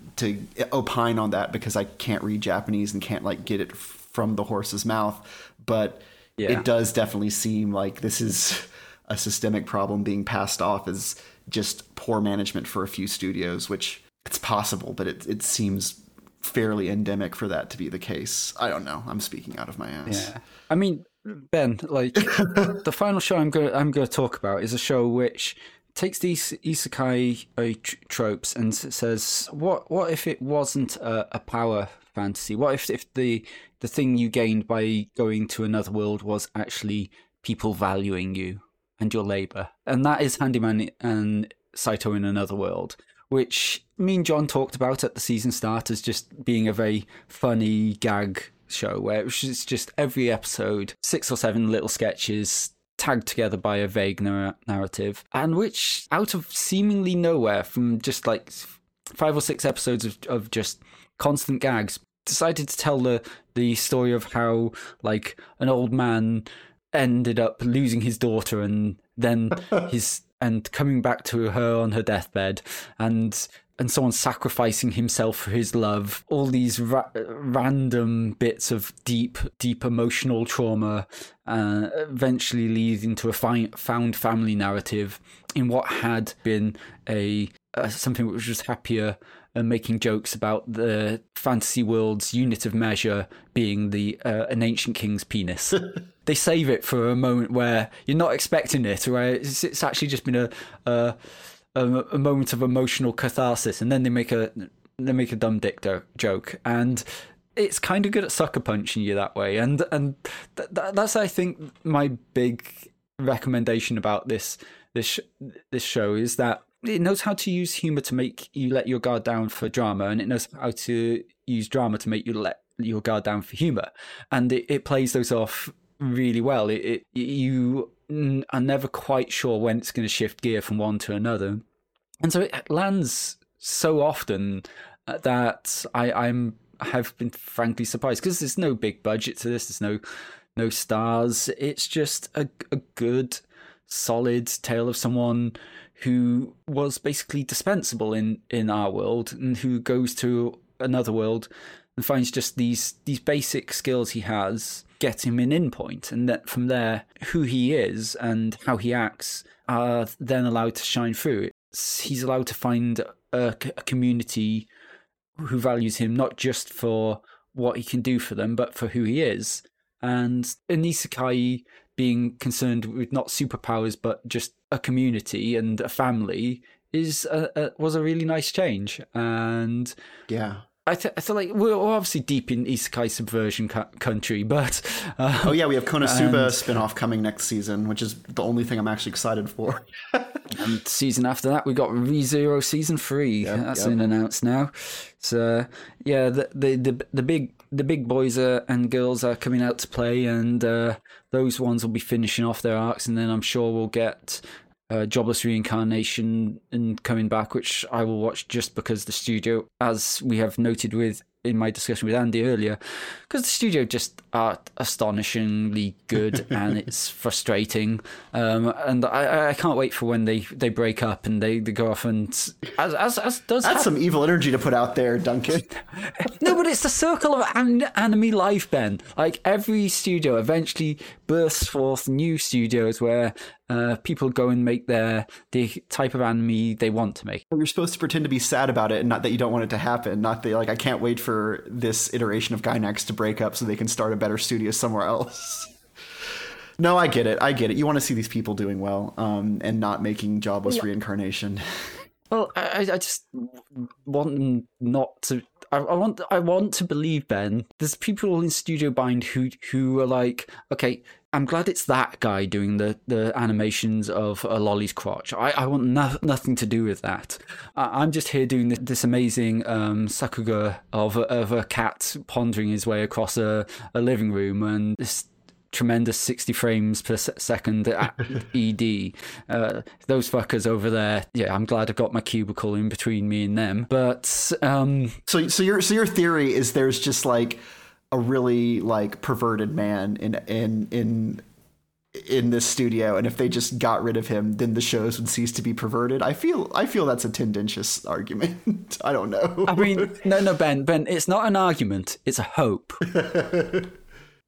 opine on that because I can't read Japanese and can't like get it from the horse's mouth. But it does definitely seem like this is a systemic problem being passed off as just poor management for a few studios, which it's possible, but it seems fairly endemic for that to be the case. I don't know. I'm speaking out of my ass. Yeah. I mean, Ben, like the final show I'm going to talk about is a show which takes these isekai tropes and says, what if it wasn't a power fantasy? What if the thing you gained by going to another world was actually people valuing you and your labor? And that is Handyman and Saito in Another World, which me and John talked about at the season start as just being a very funny gag show where it's just every episode, 6 or 7 little sketches tagged together by a vague narrative, and which out of seemingly nowhere from just like 5 or 6 episodes of just constant gags decided to tell the story of how like an old man ended up losing his daughter and then and coming back to her on her deathbed, and someone sacrificing himself for his love. All these random bits of deep emotional trauma, eventually leading to a found family narrative in what had been a something which was happier and making jokes about the fantasy world's unit of measure being an ancient king's penis. They save it for a moment where you're not expecting it, where it's actually just been a moment of emotional catharsis, and then they make a dumb dick joke, and it's kind of good at sucker punching you that way. And that's I think my big recommendation about this show is that it knows how to use humor to make you let your guard down for drama, and it knows how to use drama to make you let your guard down for humor, and it plays those off really well. You are never quite sure when it's going to shift gear from one to another, and so it lands so often that I have been frankly surprised, because there's no big budget to this, there's no stars, it's just a good solid tale of someone who was basically dispensable in our world and who goes to another world and finds just these basic skills he has get him an in point, and that from there who he is and how he acts are then allowed to shine through. He's allowed to find a community who values him not just for what he can do for them but for who he is, and in isekai being concerned with not superpowers but just a community and a family was a really nice change. And yeah, I feel like we're obviously deep in isekai subversion country, but... oh yeah, we have Konosuba spin-off coming next season, which is the only thing I'm actually excited for. And season after that, we got ReZero Season 3. Yep, that's been announced now. So yeah, the big boys and girls are coming out to play, and those ones will be finishing off their arcs, and then I'm sure we'll get... Jobless Reincarnation and coming back, which I will watch just because the studio, as we have noted with in my discussion with Andy earlier, because the studio just are astonishingly good and it's frustrating, and I can't wait for when they break up and they go off, and as does that's happen. Some evil energy to put out there, Duncan. No, but it's the circle of anime life, Ben. Like, every studio eventually bursts forth new studios where people go and make the type of anime they want to make. You're supposed to pretend to be sad about it, and not that you don't want it to happen, not that, like, I can't wait for this iteration of Gainax to break up so they can start a better studio somewhere else. No, I get it. You want to see these people doing well, and not making Jobless Reincarnation. Well, I just want them not to... I want to believe, Ben, there's people in Studio Bind who are like, okay, I'm glad it's that guy doing the animations of a lolly's crotch. I want nothing to do with that. I'm just here doing this amazing Sakuga of a cat pondering his way across a living room, and this tremendous 60 frames per second ED. Those fuckers over there. Yeah, I'm glad I've got my cubicle in between me and them. But so your theory is there's just like a really like perverted man in this studio, and if they just got rid of him, then the shows would cease to be perverted. I feel that's a tendentious argument. I don't know. I mean, no, Ben, it's not an argument. It's a hope.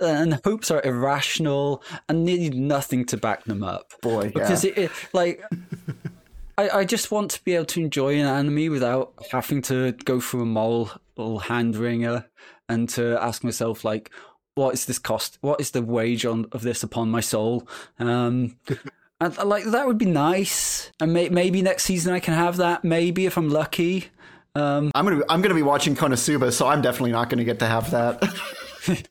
And hopes are irrational and need nothing to back them up. Boy, yeah. Because it like, I just want to be able to enjoy an anime without having to go through a moral hand wringer and to ask myself, like, what is this cost? What is the wage of this upon my soul? And, like, that would be nice. And maybe next season I can have that. Maybe, if I'm lucky. I'm gonna be watching Konosuba, so I'm definitely not gonna get to have that.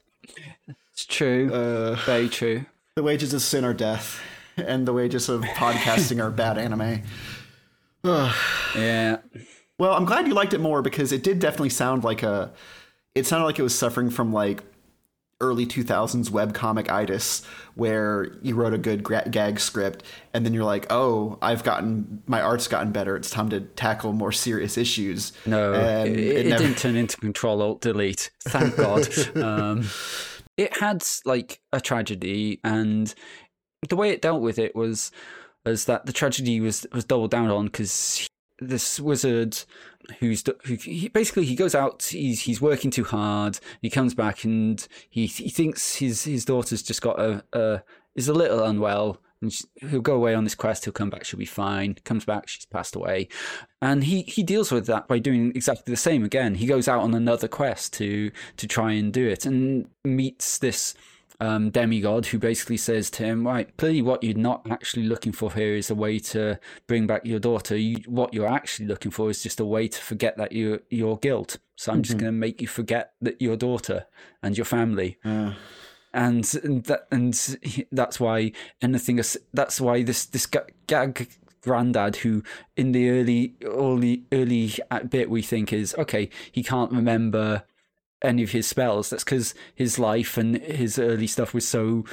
It's true. Very true. The wages of sin are death, and the wages of podcasting are bad anime. Ugh. Yeah. Well, I'm glad you liked it more, because it did definitely sound like it sounded like it was suffering from like early 2000s webcomic-itis, where you wrote a good gag script and then you're like, oh, my art's gotten better. It's time to tackle more serious issues. No, and it didn't turn into Control-Alt-Delete. Thank God. It had like a tragedy, and the way it dealt with it was that the tragedy was doubled down on, because this wizard who basically goes out, he's working too hard. He comes back and he thinks his daughter's just got is a little unwell, and he'll go away on this quest. He'll come back. She'll be fine. Comes back. She's passed away. And he deals with that by doing exactly the same again. He goes out on another quest to try and do it, and meets this demigod who basically says to him, right, clearly what you're not actually looking for here is a way to bring back your daughter. What you're actually looking for is just a way to forget that your guilt. So I'm just going to make you forget that your daughter and your family. Yeah. And that's why this gag granddad, who in the early bit we think is, okay, he can't remember any of his spells. That's because his life and his early stuff was so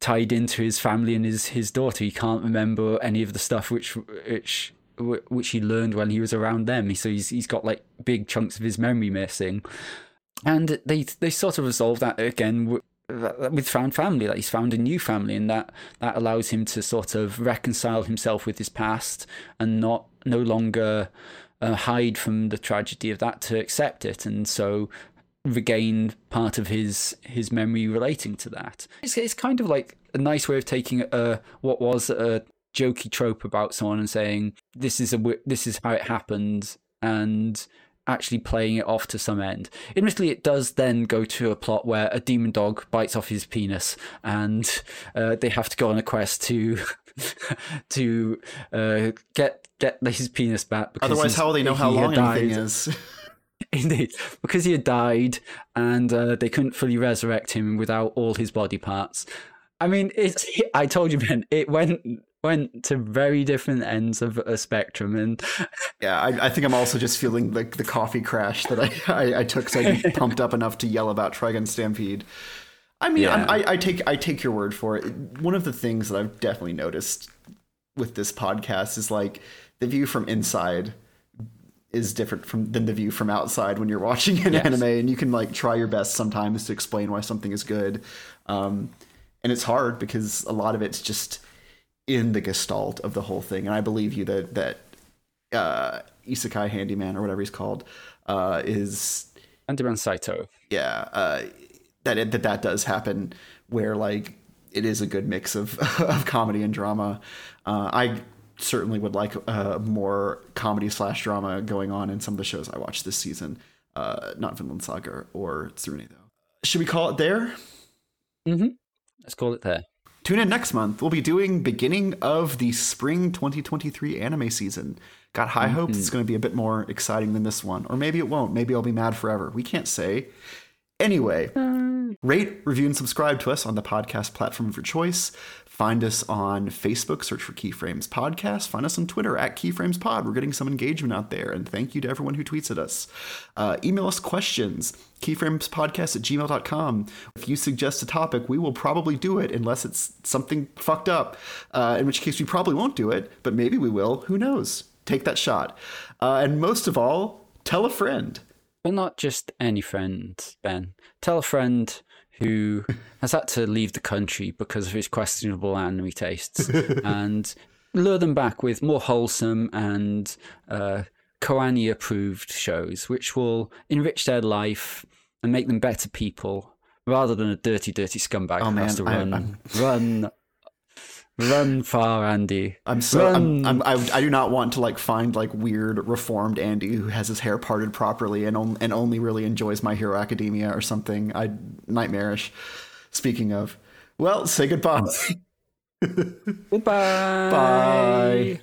tied into his family and his daughter. He can't remember any of the stuff which he learned when he was around them. So he's got like big chunks of his memory missing. And they sort of resolve that again with found family. Like, he's found a new family, and that allows him to sort of reconcile himself with his past and no longer hide from the tragedy of that, to accept it, and so regain part of his memory relating to that. It's kind of like a nice way of taking what was a jokey trope about someone and saying this is how it happened, and actually playing it off to some end. Admittedly, it does then go to a plot where a demon dog bites off his penis, and they have to go on a quest to get his penis back. Otherwise, how will they know how long anything is? Indeed, because he had died and they couldn't fully resurrect him without all his body parts. I mean, I told you, Ben, it went to very different ends of a spectrum. And yeah, I think I'm also just feeling like the coffee crash that I took, so I pumped up enough to yell about Trigun Stampede. I mean, yeah. I take your word for it. One of the things that I've definitely noticed with this podcast is like the view from inside is different than the view from outside when you're watching an anime, and you can like try your best sometimes to explain why something is good. And it's hard because a lot of it's just in the gestalt of the whole thing. And I believe you that Isekai Handyman or whatever he's called is Handyman Saito. Yeah. That does happen where like it is a good mix of comedy and drama. I certainly would like more comedy / drama going on in some of the shows I watched this season. Not Vinland Saga or Tsurune, though. Should we call it there? Mm-hmm. Let's call it there. Tune in next month. We'll be doing beginning of the spring 2023 anime season. Got high hopes. It's going to be a bit more exciting than this one. Or maybe it won't. Maybe I'll be mad forever. We can't say. Anyway, rate, review, and subscribe to us on the podcast platform of your choice. Find us on Facebook, search for Keyframes Podcast. Find us on Twitter @KeyframesPod. We're getting some engagement out there, and thank you to everyone who tweets at us. Email us questions, keyframespodcast@gmail.com. If you suggest a topic, we will probably do it, unless it's something fucked up, in which case we probably won't do it, but maybe we will. Who knows? Take that shot. And most of all, tell a friend. Well, not just any friend, Ben. Tell a friend who has had to leave the country because of his questionable anime tastes, and lure them back with more wholesome and KyoAni approved shows, which will enrich their life and make them better people rather than a dirty, dirty scumbag who has to run far, Andy. I do not want to like find like weird reformed Andy who has his hair parted properly and only really enjoys My Hero Academia or something. Nightmarish. Speaking of, well, say goodbye. Goodbye. Bye.